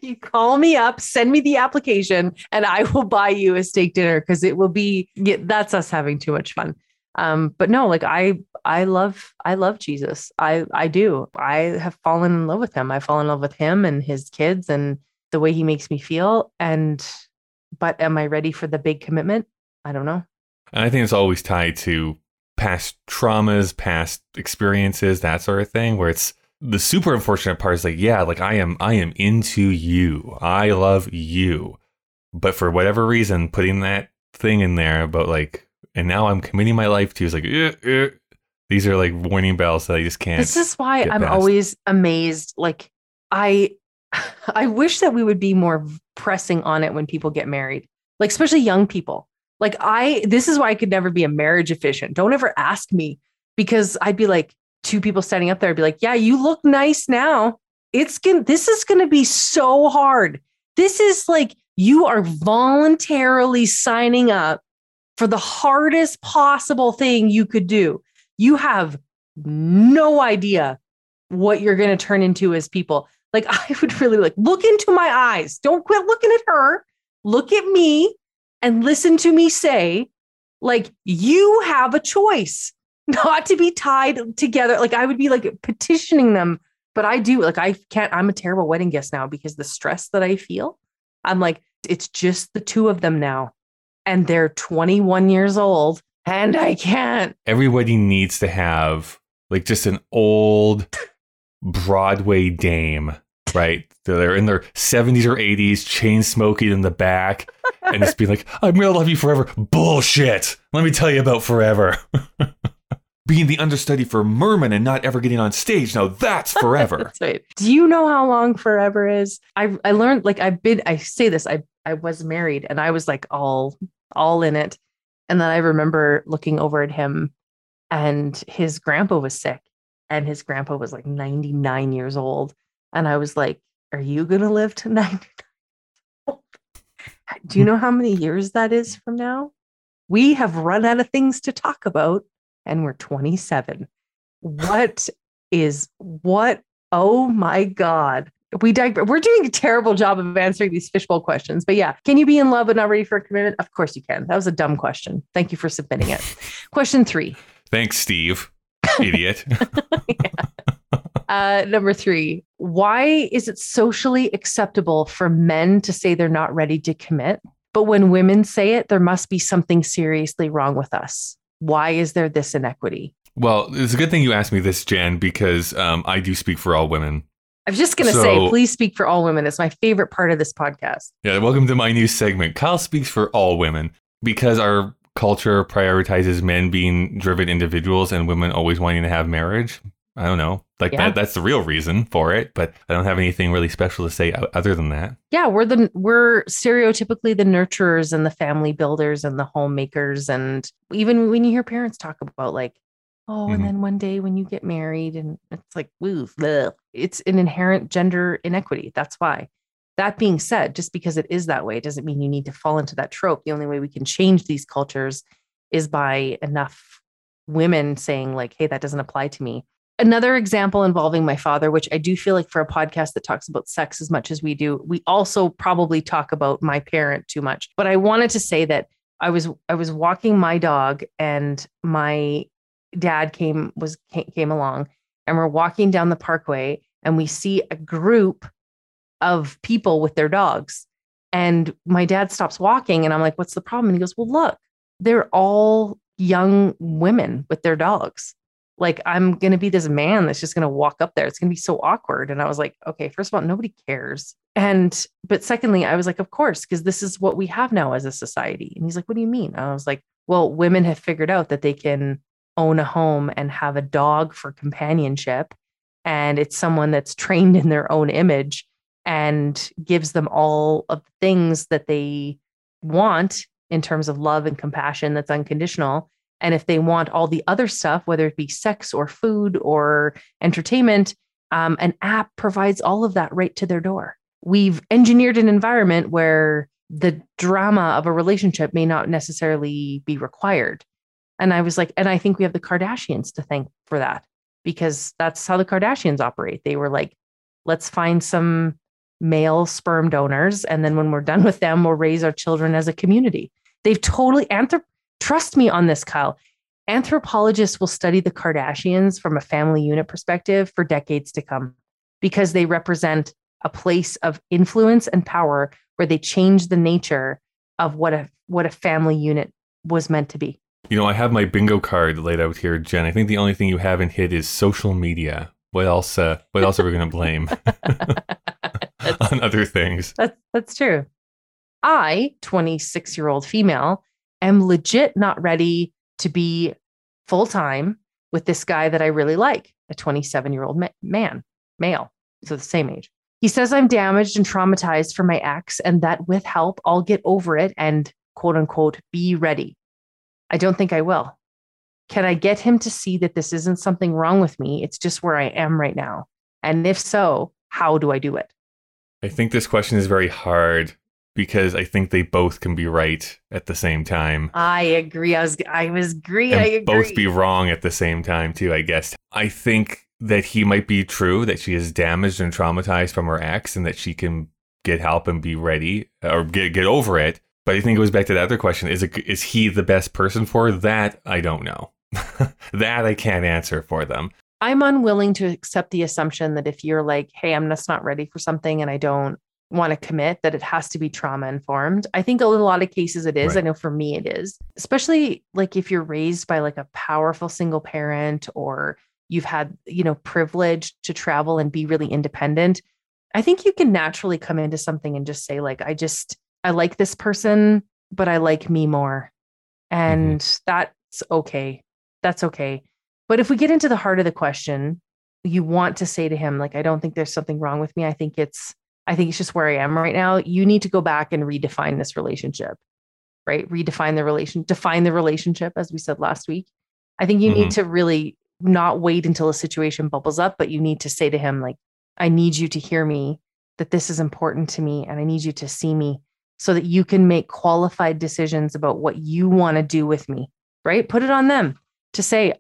You call me up, send me the application, and I will buy you a steak dinner because it will be, that's us having too much fun. But no, like I love Jesus. I do. I have fallen in love with him. I fall in love with him and his kids and the way he makes me feel. But am I ready for the big commitment? I don't know. And I think it's always tied to past traumas, past experiences, that sort of thing, where it's the super unfortunate part is like, yeah, like I am into you. I love you. But for whatever reason, putting that thing in there about like, and now I'm committing my life to, is like, these are like warning bells that I just can't. This is why I'm always amazed. Like I wish that we would be more pressing on it when people get married, like especially young people. Like this is why I could never be a marriage officiant. Don't ever ask me, because I'd be like two people standing up there. I'd be like, yeah, you look nice now. This is going to be so hard. This is like, you are voluntarily signing up for the hardest possible thing you could do. You have no idea what you're going to turn into as people. Like, I would really like, look into my eyes. Don't quit looking at her. Look at me and listen to me say, like, you have a choice not to be tied together. Like, I would be like petitioning them, but I do. Like, I can't, I'm a terrible wedding guest now because the stress that I feel, I'm like, it's just the two of them now. And they're 21 years old and I can't. Everybody needs to have like just an old Broadway dame, right? So they're in their 70s or 80s, chain smoking in the back and just be like, I'm going to love you forever. Bullshit. Let me tell you about forever. Being the understudy for Merman and not ever getting on stage. Now that's forever. That's right. Do you know how long forever is? I learned, like, I was married and I was like all in it. And then I remember looking over at him and his grandpa was sick and his grandpa was like 99 years old. And I was like, are you going to live to 99? Do you know how many years that is from now? We have run out of things to talk about. And we're 27. What? Oh my God. We're doing a terrible job of answering these fishbowl questions, but yeah. Can you be in love but not ready for a commitment? Of course you can. That was a dumb question. Thank you for submitting it. Question 3. Thanks, Steve. Idiot. Number 3. why is it socially acceptable for men to say they're not ready to commit? But when women say it, there must be something seriously wrong with us. Why is there this inequity? Well, it's a good thing you asked me this, Jan, because I do speak for all women. I was just going to say, please speak for all women. It's my favorite part of this podcast. Yeah, welcome to my new segment. Kyle speaks for all women, because our culture prioritizes men being driven individuals and women always wanting to have marriage. I don't know. That's the real reason for it. But I don't have anything really special to say other than that. Yeah, we're stereotypically the nurturers and the family builders and the homemakers. And even when you hear parents talk about like, oh, and then one day when you get married, and it's like, woo, bleh. It's an inherent gender inequity. That's why. That being said, just because it is that way doesn't mean you need to fall into that trope. The only way we can change these cultures is by enough women saying like, hey, that doesn't apply to me. Another example involving my father, which I do feel like for a podcast that talks about sex as much as we do, we also probably talk about my parent too much. But I wanted to say that I was walking my dog and my dad came along, and we're walking down the parkway and we see a group of people with their dogs, and my dad stops walking and I'm like, what's the problem? And he goes, well, look, they're all young women with their dogs. Like, I'm going to be this man that's just going to walk up there. It's going to be so awkward. And I was like, okay, first of all, nobody cares. But secondly, I was like, of course, because this is what we have now as a society. And he's like, what do you mean? And I was like, well, women have figured out that they can own a home and have a dog for companionship. And it's someone that's trained in their own image and gives them all of the things that they want in terms of love and compassion that's unconditional. And if they want all the other stuff, whether it be sex or food or entertainment, an app provides all of that right to their door. We've engineered an environment where the drama of a relationship may not necessarily be required. And I was like, and I think we have the Kardashians to thank for that, because that's how the Kardashians operate. They were like, let's find some male sperm donors. And then when we're done with them, we'll raise our children as a community. They've totally Trust me on this, Kyle. Anthropologists will study the Kardashians from a family unit perspective for decades to come, because they represent a place of influence and power where they change the nature of what a family unit was meant to be. You know, I have my bingo card laid out here, Jen. I think the only thing you haven't hit is social media. What else are we going to blame on other things? That's true. I, 26-year-old female, I'm legit not ready to be full-time with this guy that I really like, a 27-year-old male, so the same age. He says I'm damaged and traumatized from my ex, and that with help, I'll get over it and, quote unquote, be ready. I don't think I will. Can I get him to see that this isn't something wrong with me? It's just where I am right now. And if so, how do I do it? I think this question is very hard, because I think they both can be right at the same time. I agree. I agree. Both be wrong at the same time, too, I guess. I think that he might be true, that she is damaged and traumatized from her ex and that she can get help and be ready or get over it. But I think it goes back to the other question. Is he the best person for that? I don't know. That I can't answer for them. I'm unwilling to accept the assumption that if you're like, hey, I'm just not ready for something and I don't want to commit, that it has to be trauma informed. I think a lot of cases it is. Right. I know for me it is, especially like if you're raised by like a powerful single parent or you've had, you know, privilege to travel and be really independent. I think you can naturally come into something and just say like, I like this person, but I like me more. And that's okay. That's okay. But if we get into the heart of the question, you want to say to him, like, I don't think there's something wrong with me. I think it's just where I am right now. You need to go back and redefine this relationship, right? Define the relationship, as we said last week. I think you need to really not wait until a situation bubbles up, but you need to say to him, like, I need you to hear me, that this is important to me, and I need you to see me so that you can make qualified decisions about what you want to do with me, right? Put it on them to say,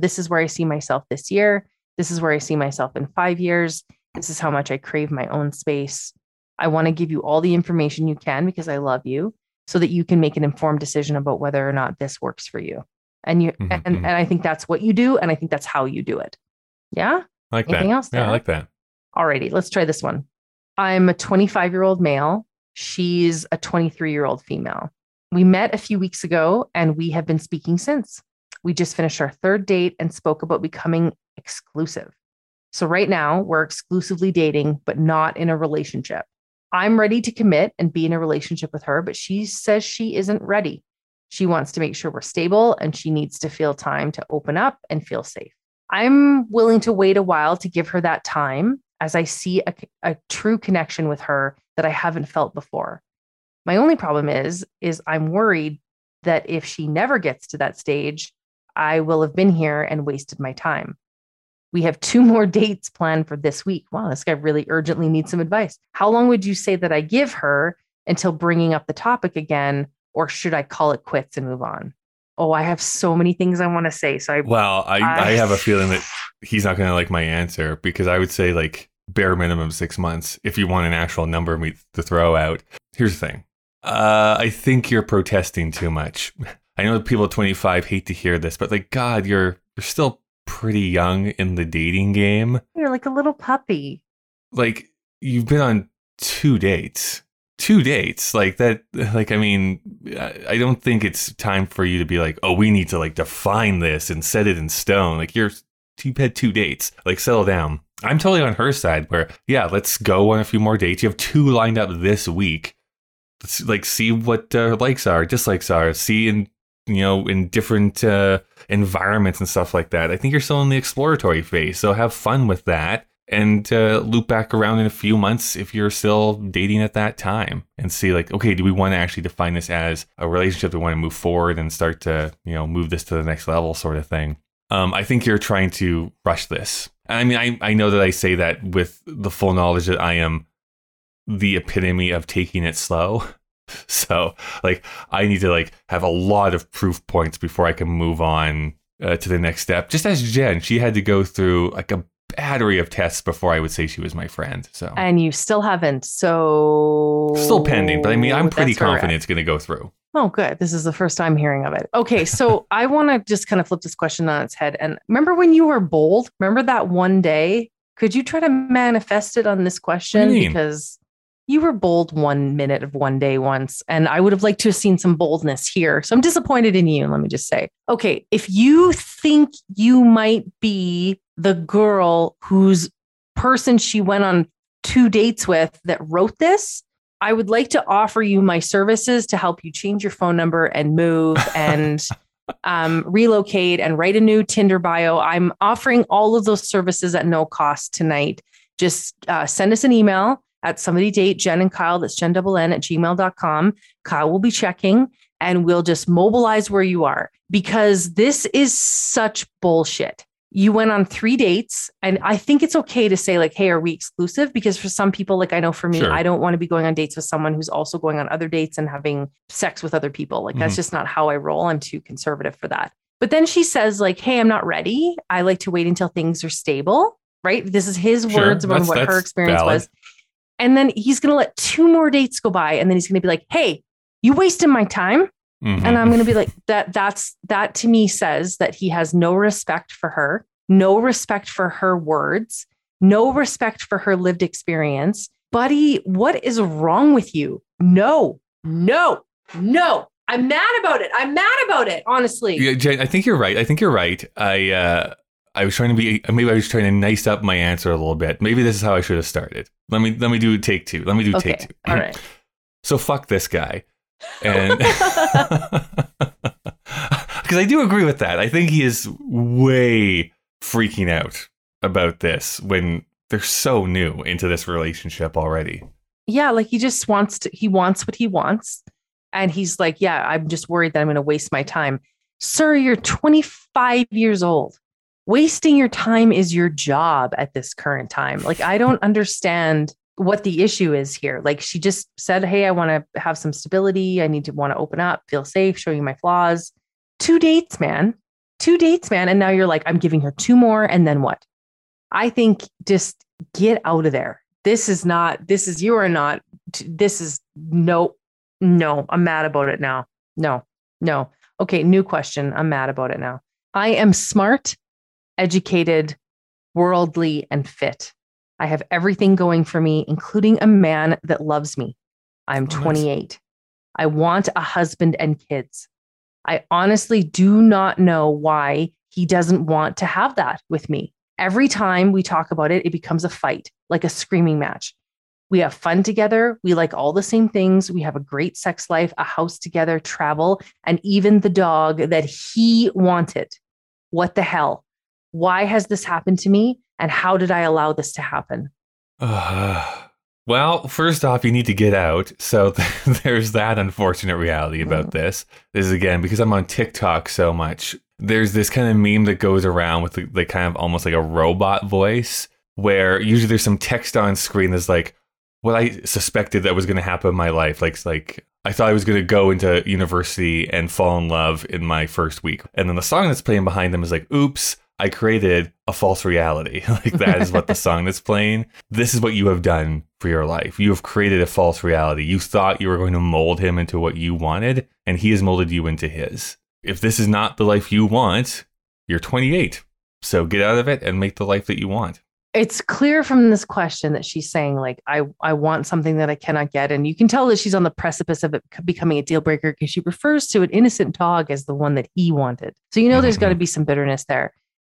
this is where I see myself this year. This is where I see myself in 5 years. This is how much I crave my own space. I want to give you all the information you can because I love you, so that you can make an informed decision about whether or not this works for you. And and I think that's what you do. And I think that's how you do it. Yeah. Anything else there? Yeah, I like that. Alrighty, let's try this one. I'm a 25-year-old male. She's a 23-year-old female. We met a few weeks ago and we have been speaking since. We just finished our third date and spoke about becoming exclusive. So right now we're exclusively dating, but not in a relationship. I'm ready to commit and be in a relationship with her, but she says she isn't ready. She wants to make sure we're stable and she needs to feel time to open up and feel safe. I'm willing to wait a while to give her that time as I see a true connection with her that I haven't felt before. My only problem is I'm worried that if she never gets to that stage, I will have been here and wasted my time. We have 2 more dates planned for this week. Wow, this guy really urgently needs some advice. How long would you say that I give her until bringing up the topic again, or should I call it quits and move on? Oh, I have so many things I want to say. I have a feeling that he's not going to like my answer, because I would say like bare minimum 6 months if you want an actual number to throw out. Here's the thing. I think you're protesting too much. I know people at 25 hate to hear this, but like, God, you're still pretty young in the dating game. You're like a little puppy. Like, you've been on 2 dates like that. Like, I mean, I don't think it's time for you to be like, oh, we need to like define this and set it in stone. Like, you've had 2 dates, like, settle down. I'm totally on her side where, yeah, let's go on a few more dates. You have 2 lined up this week. Let's like see what likes are, dislikes are, see in different environments and stuff like that. I think you're still in the exploratory phase, so have fun with that and loop back around in a few months if you're still dating at that time and see like, okay, do we want to actually define this as a relationship? Do we want to move forward and start to, move this to the next level sort of thing? I think you're trying to rush this. I mean, I know that I say that with the full knowledge that I am the epitome of taking it slow. So like, I need to like have a lot of proof points before I can move on to the next step. Just as Jen, she had to go through like a battery of tests before I would say she was my friend. So, and you still haven't. So still pending, but I mean, I'm pretty confident it's going to go through. Oh, good. This is the first time hearing of it. Okay. So I want to just kind of flip this question on its head. And remember when you were bold, remember that one day, could you try to manifest it on this question? Because you were bold one minute of one day once, and I would have liked to have seen some boldness here. So I'm disappointed in you. Let me just say, okay, if you think you might be the girl whose person she went on 2 dates with that wrote this, I would like to offer you my services to help you change your phone number and move and relocate and write a new Tinder bio. I'm offering all of those services at no cost tonight. Just send us an email at somebody date, Jen and Kyle, that's JenNN@gmail.com. Kyle will be checking and we'll just mobilize where you are, because this is such bullshit. You went on 3 dates, and I think it's okay to say like, hey, are we exclusive? Because for some people, like I know for me, sure, I don't want to be going on dates with someone who's also going on other dates and having sex with other people. Like, that's just not how I roll. I'm too conservative for that. But then she says like, hey, I'm not ready. I like to wait until things are stable, right? This is his words about what her experience was. And then he's going to let 2 more dates go by. And then he's going to be like, hey, you wasted my time. Mm-hmm. And I'm going to be like, that to me says that he has no respect for her, no respect for her words, no respect for her lived experience. Buddy, what is wrong with you? No. I'm mad about it. Honestly. Yeah, Jen, I think you're right. I was trying to be, maybe I was trying to nice up my answer a little bit. Maybe this is how I should have started. Let me do take two. Okay. Take two. All right. So fuck this guy. And because I do agree with that. I think he is way freaking out about this when they're so new into this relationship already. Yeah. Like, he just wants what he wants. And he's like, yeah, I'm just worried that I'm going to waste my time. Sir, you're 25 years old. Wasting your time is your job at this current time. Like, I don't understand what the issue is here. Like, she just said, hey, I want to have some stability. I need to want to open up, feel safe, show you my flaws. 2 dates, man. And now you're like, I'm giving her 2 more. And then what? I think just get out of there. No, I'm mad about it now. No. Okay. New question. I'm mad about it now. I am smart, educated, worldly, and fit. I have everything going for me, including a man that loves me. I'm 28. I want a husband and kids. I honestly do not know why he doesn't want to have that with me. Every time we talk about it, it becomes a fight, like a screaming match. We have fun together. We like all the same things. We have a great sex life, a house together, travel, and even the dog that he wanted. What the hell? Why has this happened to me? And how did I allow this to happen? Well, first off, you need to get out. So there's that unfortunate reality about this. This is, again, because I'm on TikTok so much. There's this kind of meme that goes around with the kind of almost like a robot voice where usually there's some text on screen that's like, what I suspected that was going to happen in my life. Like I thought I was going to go into university and fall in love in my first week. And then the song that's playing behind them is like, oops, I created a false reality. Like that is what the song that's playing. This is what you have done for your life. You have created a false reality. You thought you were going to mold him into what you wanted, and he has molded you into his. If this is not the life you want, you're 28. So get out of it and make the life that you want. It's clear from this question that she's saying, like, I want something that I cannot get. And you can tell that she's on the precipice of it becoming a deal breaker because she refers to an innocent dog as the one that he wanted. So, you know, there's got to be some bitterness there.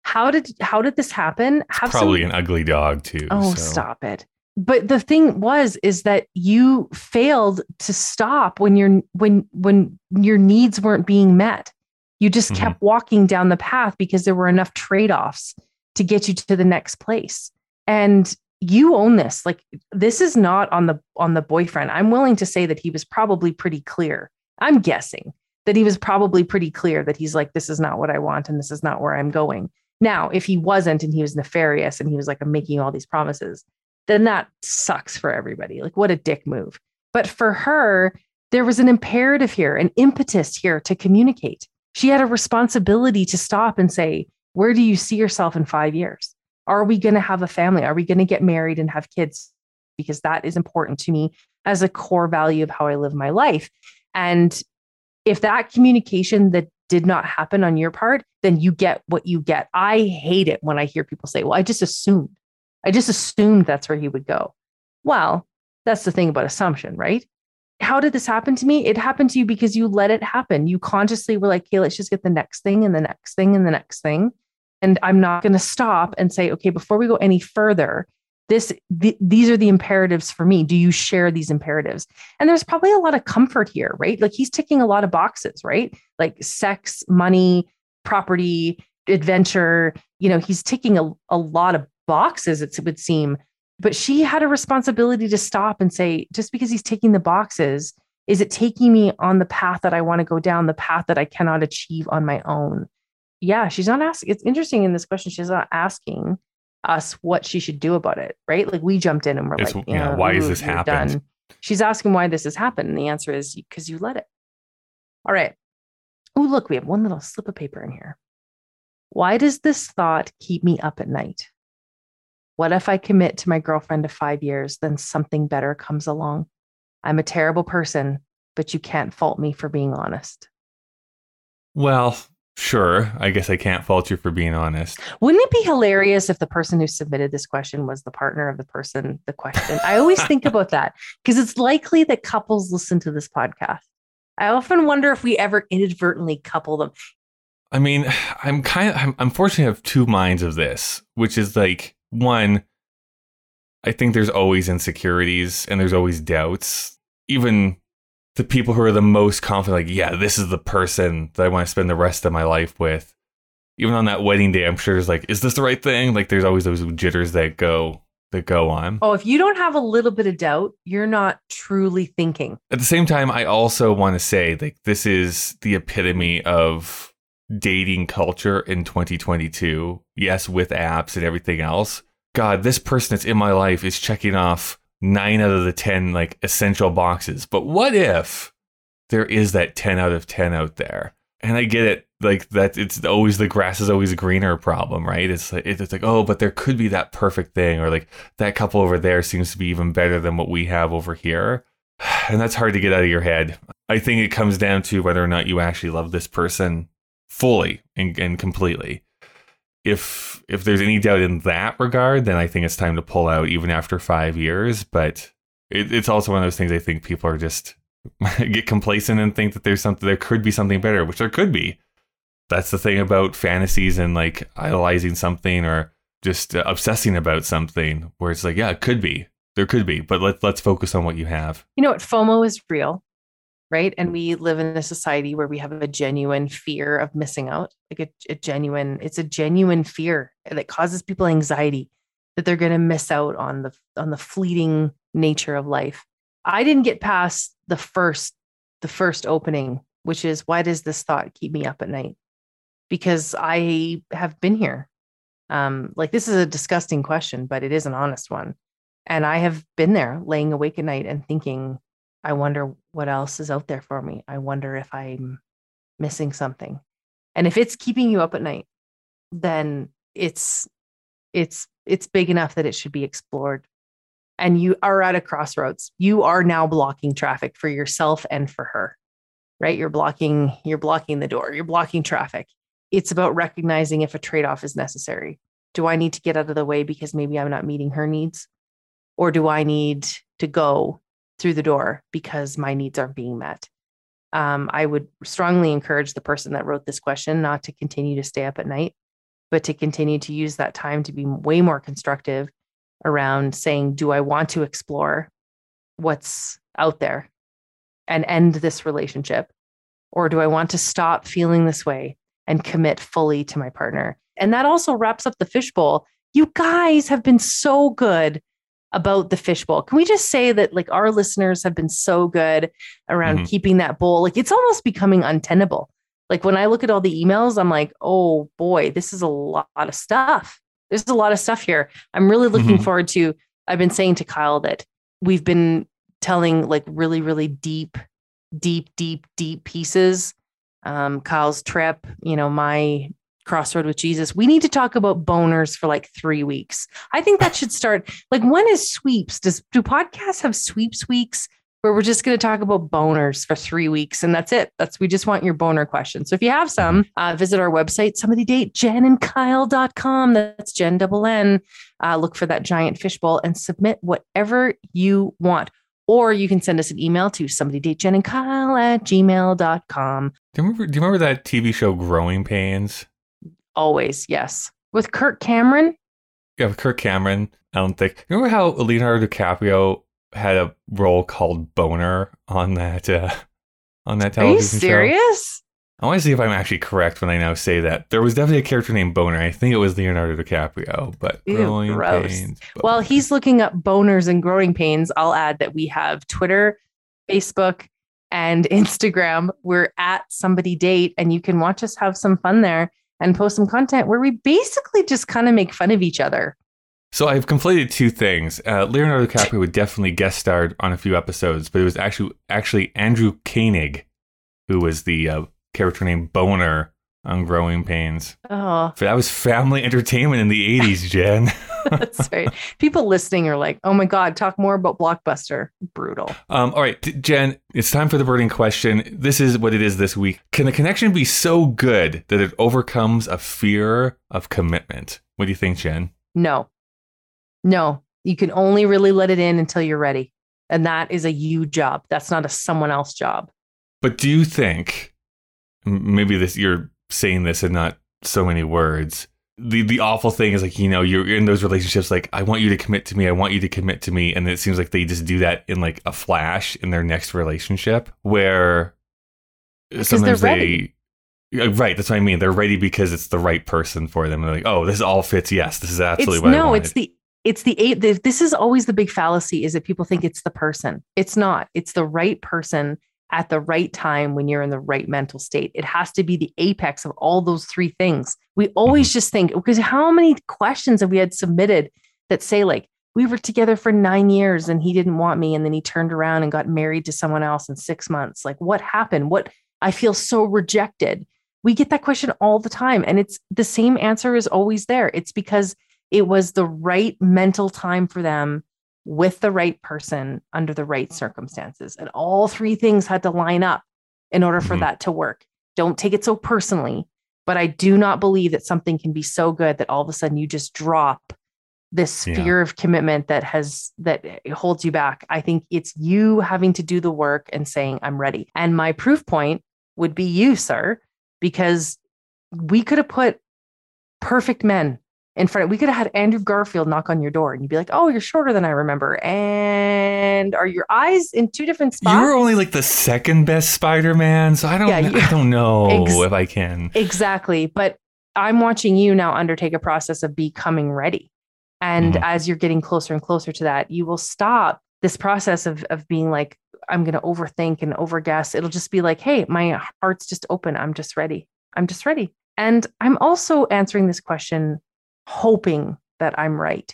How did this happen? Probably an ugly dog, too. Oh, so. Stop it. But the thing is that you failed to stop when your needs weren't being met. You just kept walking down the path because there were enough trade-offs to get you to the next place. And you own this. Like, this is not on the boyfriend. I'm willing to say that he was probably pretty clear. I'm guessing that he was probably pretty clear that he's like, this is not what I want. And this is not where I'm going. Now, if he wasn't, and he was nefarious, and he was like, I'm making all these promises, then that sucks for everybody. Like, what a dick move. But for her, there was an imperative here, an impetus here to communicate. She had a responsibility to stop and say, where do you see yourself in 5 years? Are we going to have a family? Are we going to get married and have kids? Because that is important to me as a core value of how I live my life. And if that communication that did not happen on your part, then you get what you get. I hate it when I hear people say, well, I just assumed that's where he would go. Well, that's the thing about assumption, right? How did this happen to me? It happened to you because you let it happen. You consciously were like, hey, let's just get the next thing and the next thing and the next thing. And I'm not going to stop and say, okay, before we go any further, these are the imperatives for me. Do you share these imperatives? And there's probably a lot of comfort here, right? Like, he's ticking a lot of boxes, right? Like sex, money, property, adventure. You know, he's ticking a lot of boxes, it would seem. But she had a responsibility to stop and say, just because he's taking the boxes, is it taking me on the path that I want to go down, the path that I cannot achieve on my own? Yeah, she's not asking. It's interesting in this question, she's not asking us what she should do about it, right? Like, we jumped in and we're like, yeah, why is this happening? She's asking why this has happened. And the answer is because you let it. All right. Oh, look, we have one little slip of paper in here. Why does this thought keep me up at night? What if I commit to my girlfriend of 5 years, then something better comes along? I'm a terrible person, but you can't fault me for being honest. Well, sure. I guess I can't fault you for being honest. Wouldn't it be hilarious if the person who submitted this question was the partner of the person, the question? I always think about that because it's likely that couples listen to this podcast. I often wonder if we ever inadvertently couple them. I mean, I'm fortunately have two minds of this, which is like, one, I think there's always insecurities and there's always doubts. Even the people who are the most confident, like, yeah, this is the person that I want to spend the rest of my life with. Even on that wedding day, I'm sure it's like, is this the right thing? Like, there's always those jitters that go on. Oh, if you don't have a little bit of doubt, you're not truly thinking. At the same time, I also want to say, like, this is the epitome of dating culture in 2022. Yes, with apps and everything else. God, this person that's in my life is checking off 9 out of the 10 like essential boxes. But what if there is that 10 out of 10 out there? And I get it, like that. It's always the grass is always greener problem, right? It's like oh, but there could be that perfect thing, or like that couple over there seems to be even better than what we have over here. And that's hard to get out of your head. I think it comes down to whether or not you actually love this person fully and completely. if there's any doubt in that regard, then I think it's time to pull out even after 5 years. But it's also one of those things I think people are just get complacent and think that there's something, there could be something better, which there could be. That's the thing about fantasies and like idolizing something or just obsessing about something where it's like, yeah, it could be, there could be, but let's focus on what you have. You know what? FOMO is real, right? And we live in a society where we have a genuine fear of missing out. Like it's a genuine fear that causes people anxiety that they're going to miss out on the fleeting nature of life. I didn't get past the first opening, which is, why does this thought keep me up at night? Because I have been here. Like, this is a disgusting question, but it is an honest one. And I have been there laying awake at night and thinking, I wonder what else is out there for me. I wonder if I'm missing something. And if it's keeping you up at night, then it's big enough that it should be explored. And you are at a crossroads. You are now blocking traffic for yourself and for her, right? You're blocking the door. You're blocking traffic. It's about recognizing if a trade-off is necessary. Do I need to get out of the way because maybe I'm not meeting her needs? Or do I need to go through the door because my needs aren't being met? I would strongly encourage the person that wrote this question not to continue to stay up at night, but to continue to use that time to be way more constructive around saying, do I want to explore what's out there and end this relationship? Or do I want to stop feeling this way and commit fully to my partner? And that also wraps up the fishbowl. You guys have been so good about the fishbowl. Can we just say that, like, our listeners have been so good around keeping that bowl? Like, it's almost becoming untenable. Like, when I look at all the emails, I'm like, oh boy, this is a lot of stuff. There's a lot of stuff here. I'm really looking forward to, I've been saying to Kyle that we've been telling like really, really deep pieces. Kyle's trip, you know, my crossroad with Jesus. We need to talk about boners for like 3 weeks. I think that should start. Like, when is sweeps? Do podcasts have sweeps weeks where we're just going to talk about boners for 3 weeks and that's it? We just want your boner question. So if you have some, visit our website, somebodydate.jenandkyle.com. That's Jen _N. Look for that giant fishbowl and submit whatever you want. Or you can send us an email to somebodydate@gmail.com. Do you remember that TV show Growing Pains? Always, yes. With Kirk Cameron? Yeah, with Kirk Cameron. Remember how Leonardo DiCaprio had a role called Boner on that television show? Are you serious? Show? I want to see if I'm actually correct when I now say that. There was definitely a character named Boner. I think it was Leonardo DiCaprio, but ew, Growing gross. Pains. Boner. Well, he's looking up boners and Growing Pains. I'll add that we have Twitter, Facebook, and Instagram. We're at Somebody Date, and you can watch us have some fun there and post some content where we basically just kind of make fun of each other. So I've conflated two things. Leonardo DiCaprio would definitely guest starred on a few episodes, but it was actually Andrew Koenig, who was the character named Boner on Growing Pains. Oh, that was family entertainment in the 80s, Jen. That's right. People listening are like, oh my God, talk more about Blockbuster. Brutal. All right, Jen, it's time for the burning question. This is what it is this week. Can a connection be so good that it overcomes a fear of commitment? What do you think, Jen? No, you can only really let it in until you're ready. And that is a you job. That's not a someone else job. But do you think, maybe this, you're saying this in not so many words, the awful thing is, like, you know, you're in those relationships, like, I want you to commit to me. I want you to commit to me. And it seems like they just do that in like a flash in their next relationship where because sometimes they right. That's what I mean. They're ready because it's the right person for them. And they're like, oh, this all fits. Yes, this is absolutely what I wanted. It's the this is always the big fallacy, is that people think it's the person. It's not. It's the right person at the right time when you're in the right mental state. It has to be the apex of all those three things. We always just think, because how many questions have we had submitted that say, like, we were together for 9 years and he didn't want me. And then he turned around and got married to someone else in 6 months. Like, what happened? I feel so rejected. We get that question all the time. And it's the same answer is always there. It's because it was the right mental time for them with the right person under the right circumstances. And all three things had to line up in order for that to work. Don't take it so personally, But I do not believe that something can be so good that all of a sudden you just drop this fear of commitment that holds you back. I think it's you having to do the work and saying, I'm ready. And my proof point would be you, sir, because we could have put perfect men in front of, we could have had Andrew Garfield knock on your door and you'd be like, oh, you're shorter than I remember. And are your eyes in two different spots? You were only like the second best Spider-Man. So I don't know if I can. Exactly. But I'm watching you now undertake a process of becoming ready. And as you're getting closer and closer to that, you will stop this process of being like, I'm going to overthink and overguess. It'll just be like, hey, my heart's just open. I'm just ready. I'm just ready. And I'm also answering this question, hoping that I'm right,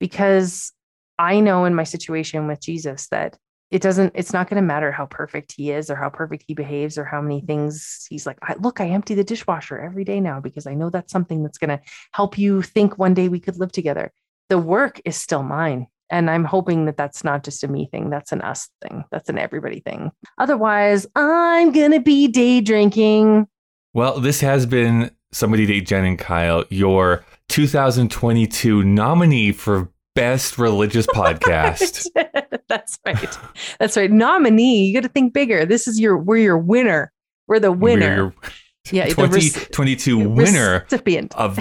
because I know in my situation with Jesus that it's not going to matter how perfect he is or how perfect he behaves or how many things he's like, I empty the dishwasher every day now because I know that's something that's going to help you think one day we could live together. The work is still mine. And I'm hoping that that's not just a me thing. That's an us thing. That's an everybody thing. Otherwise, I'm going to be day drinking. Well, this has been Somebody Date Jen and Kyle, your 2022 nominee for Best Religious Podcast. That's right. That's right. Nominee. You got to think bigger. This is we're your winner. We're the winner. Yeah, 2022 winner recipient of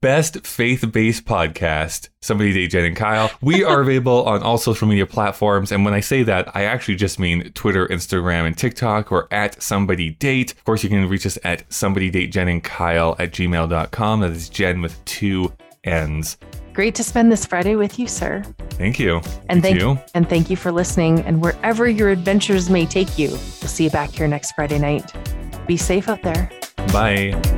Best Faith-Based Podcast, Somebody Date Jen and Kyle. We are available on all social media platforms. And when I say that, I actually just mean Twitter, Instagram, and TikTok. We're at Somebody Date. Of course, you can reach us at somebodydatejenandkyle@gmail.com. That is Jen with two N's. Great to spend this Friday with you, sir. Thank you. And thank you for listening. And wherever your adventures may take you, we'll see you back here next Friday night. Be safe out there. Bye.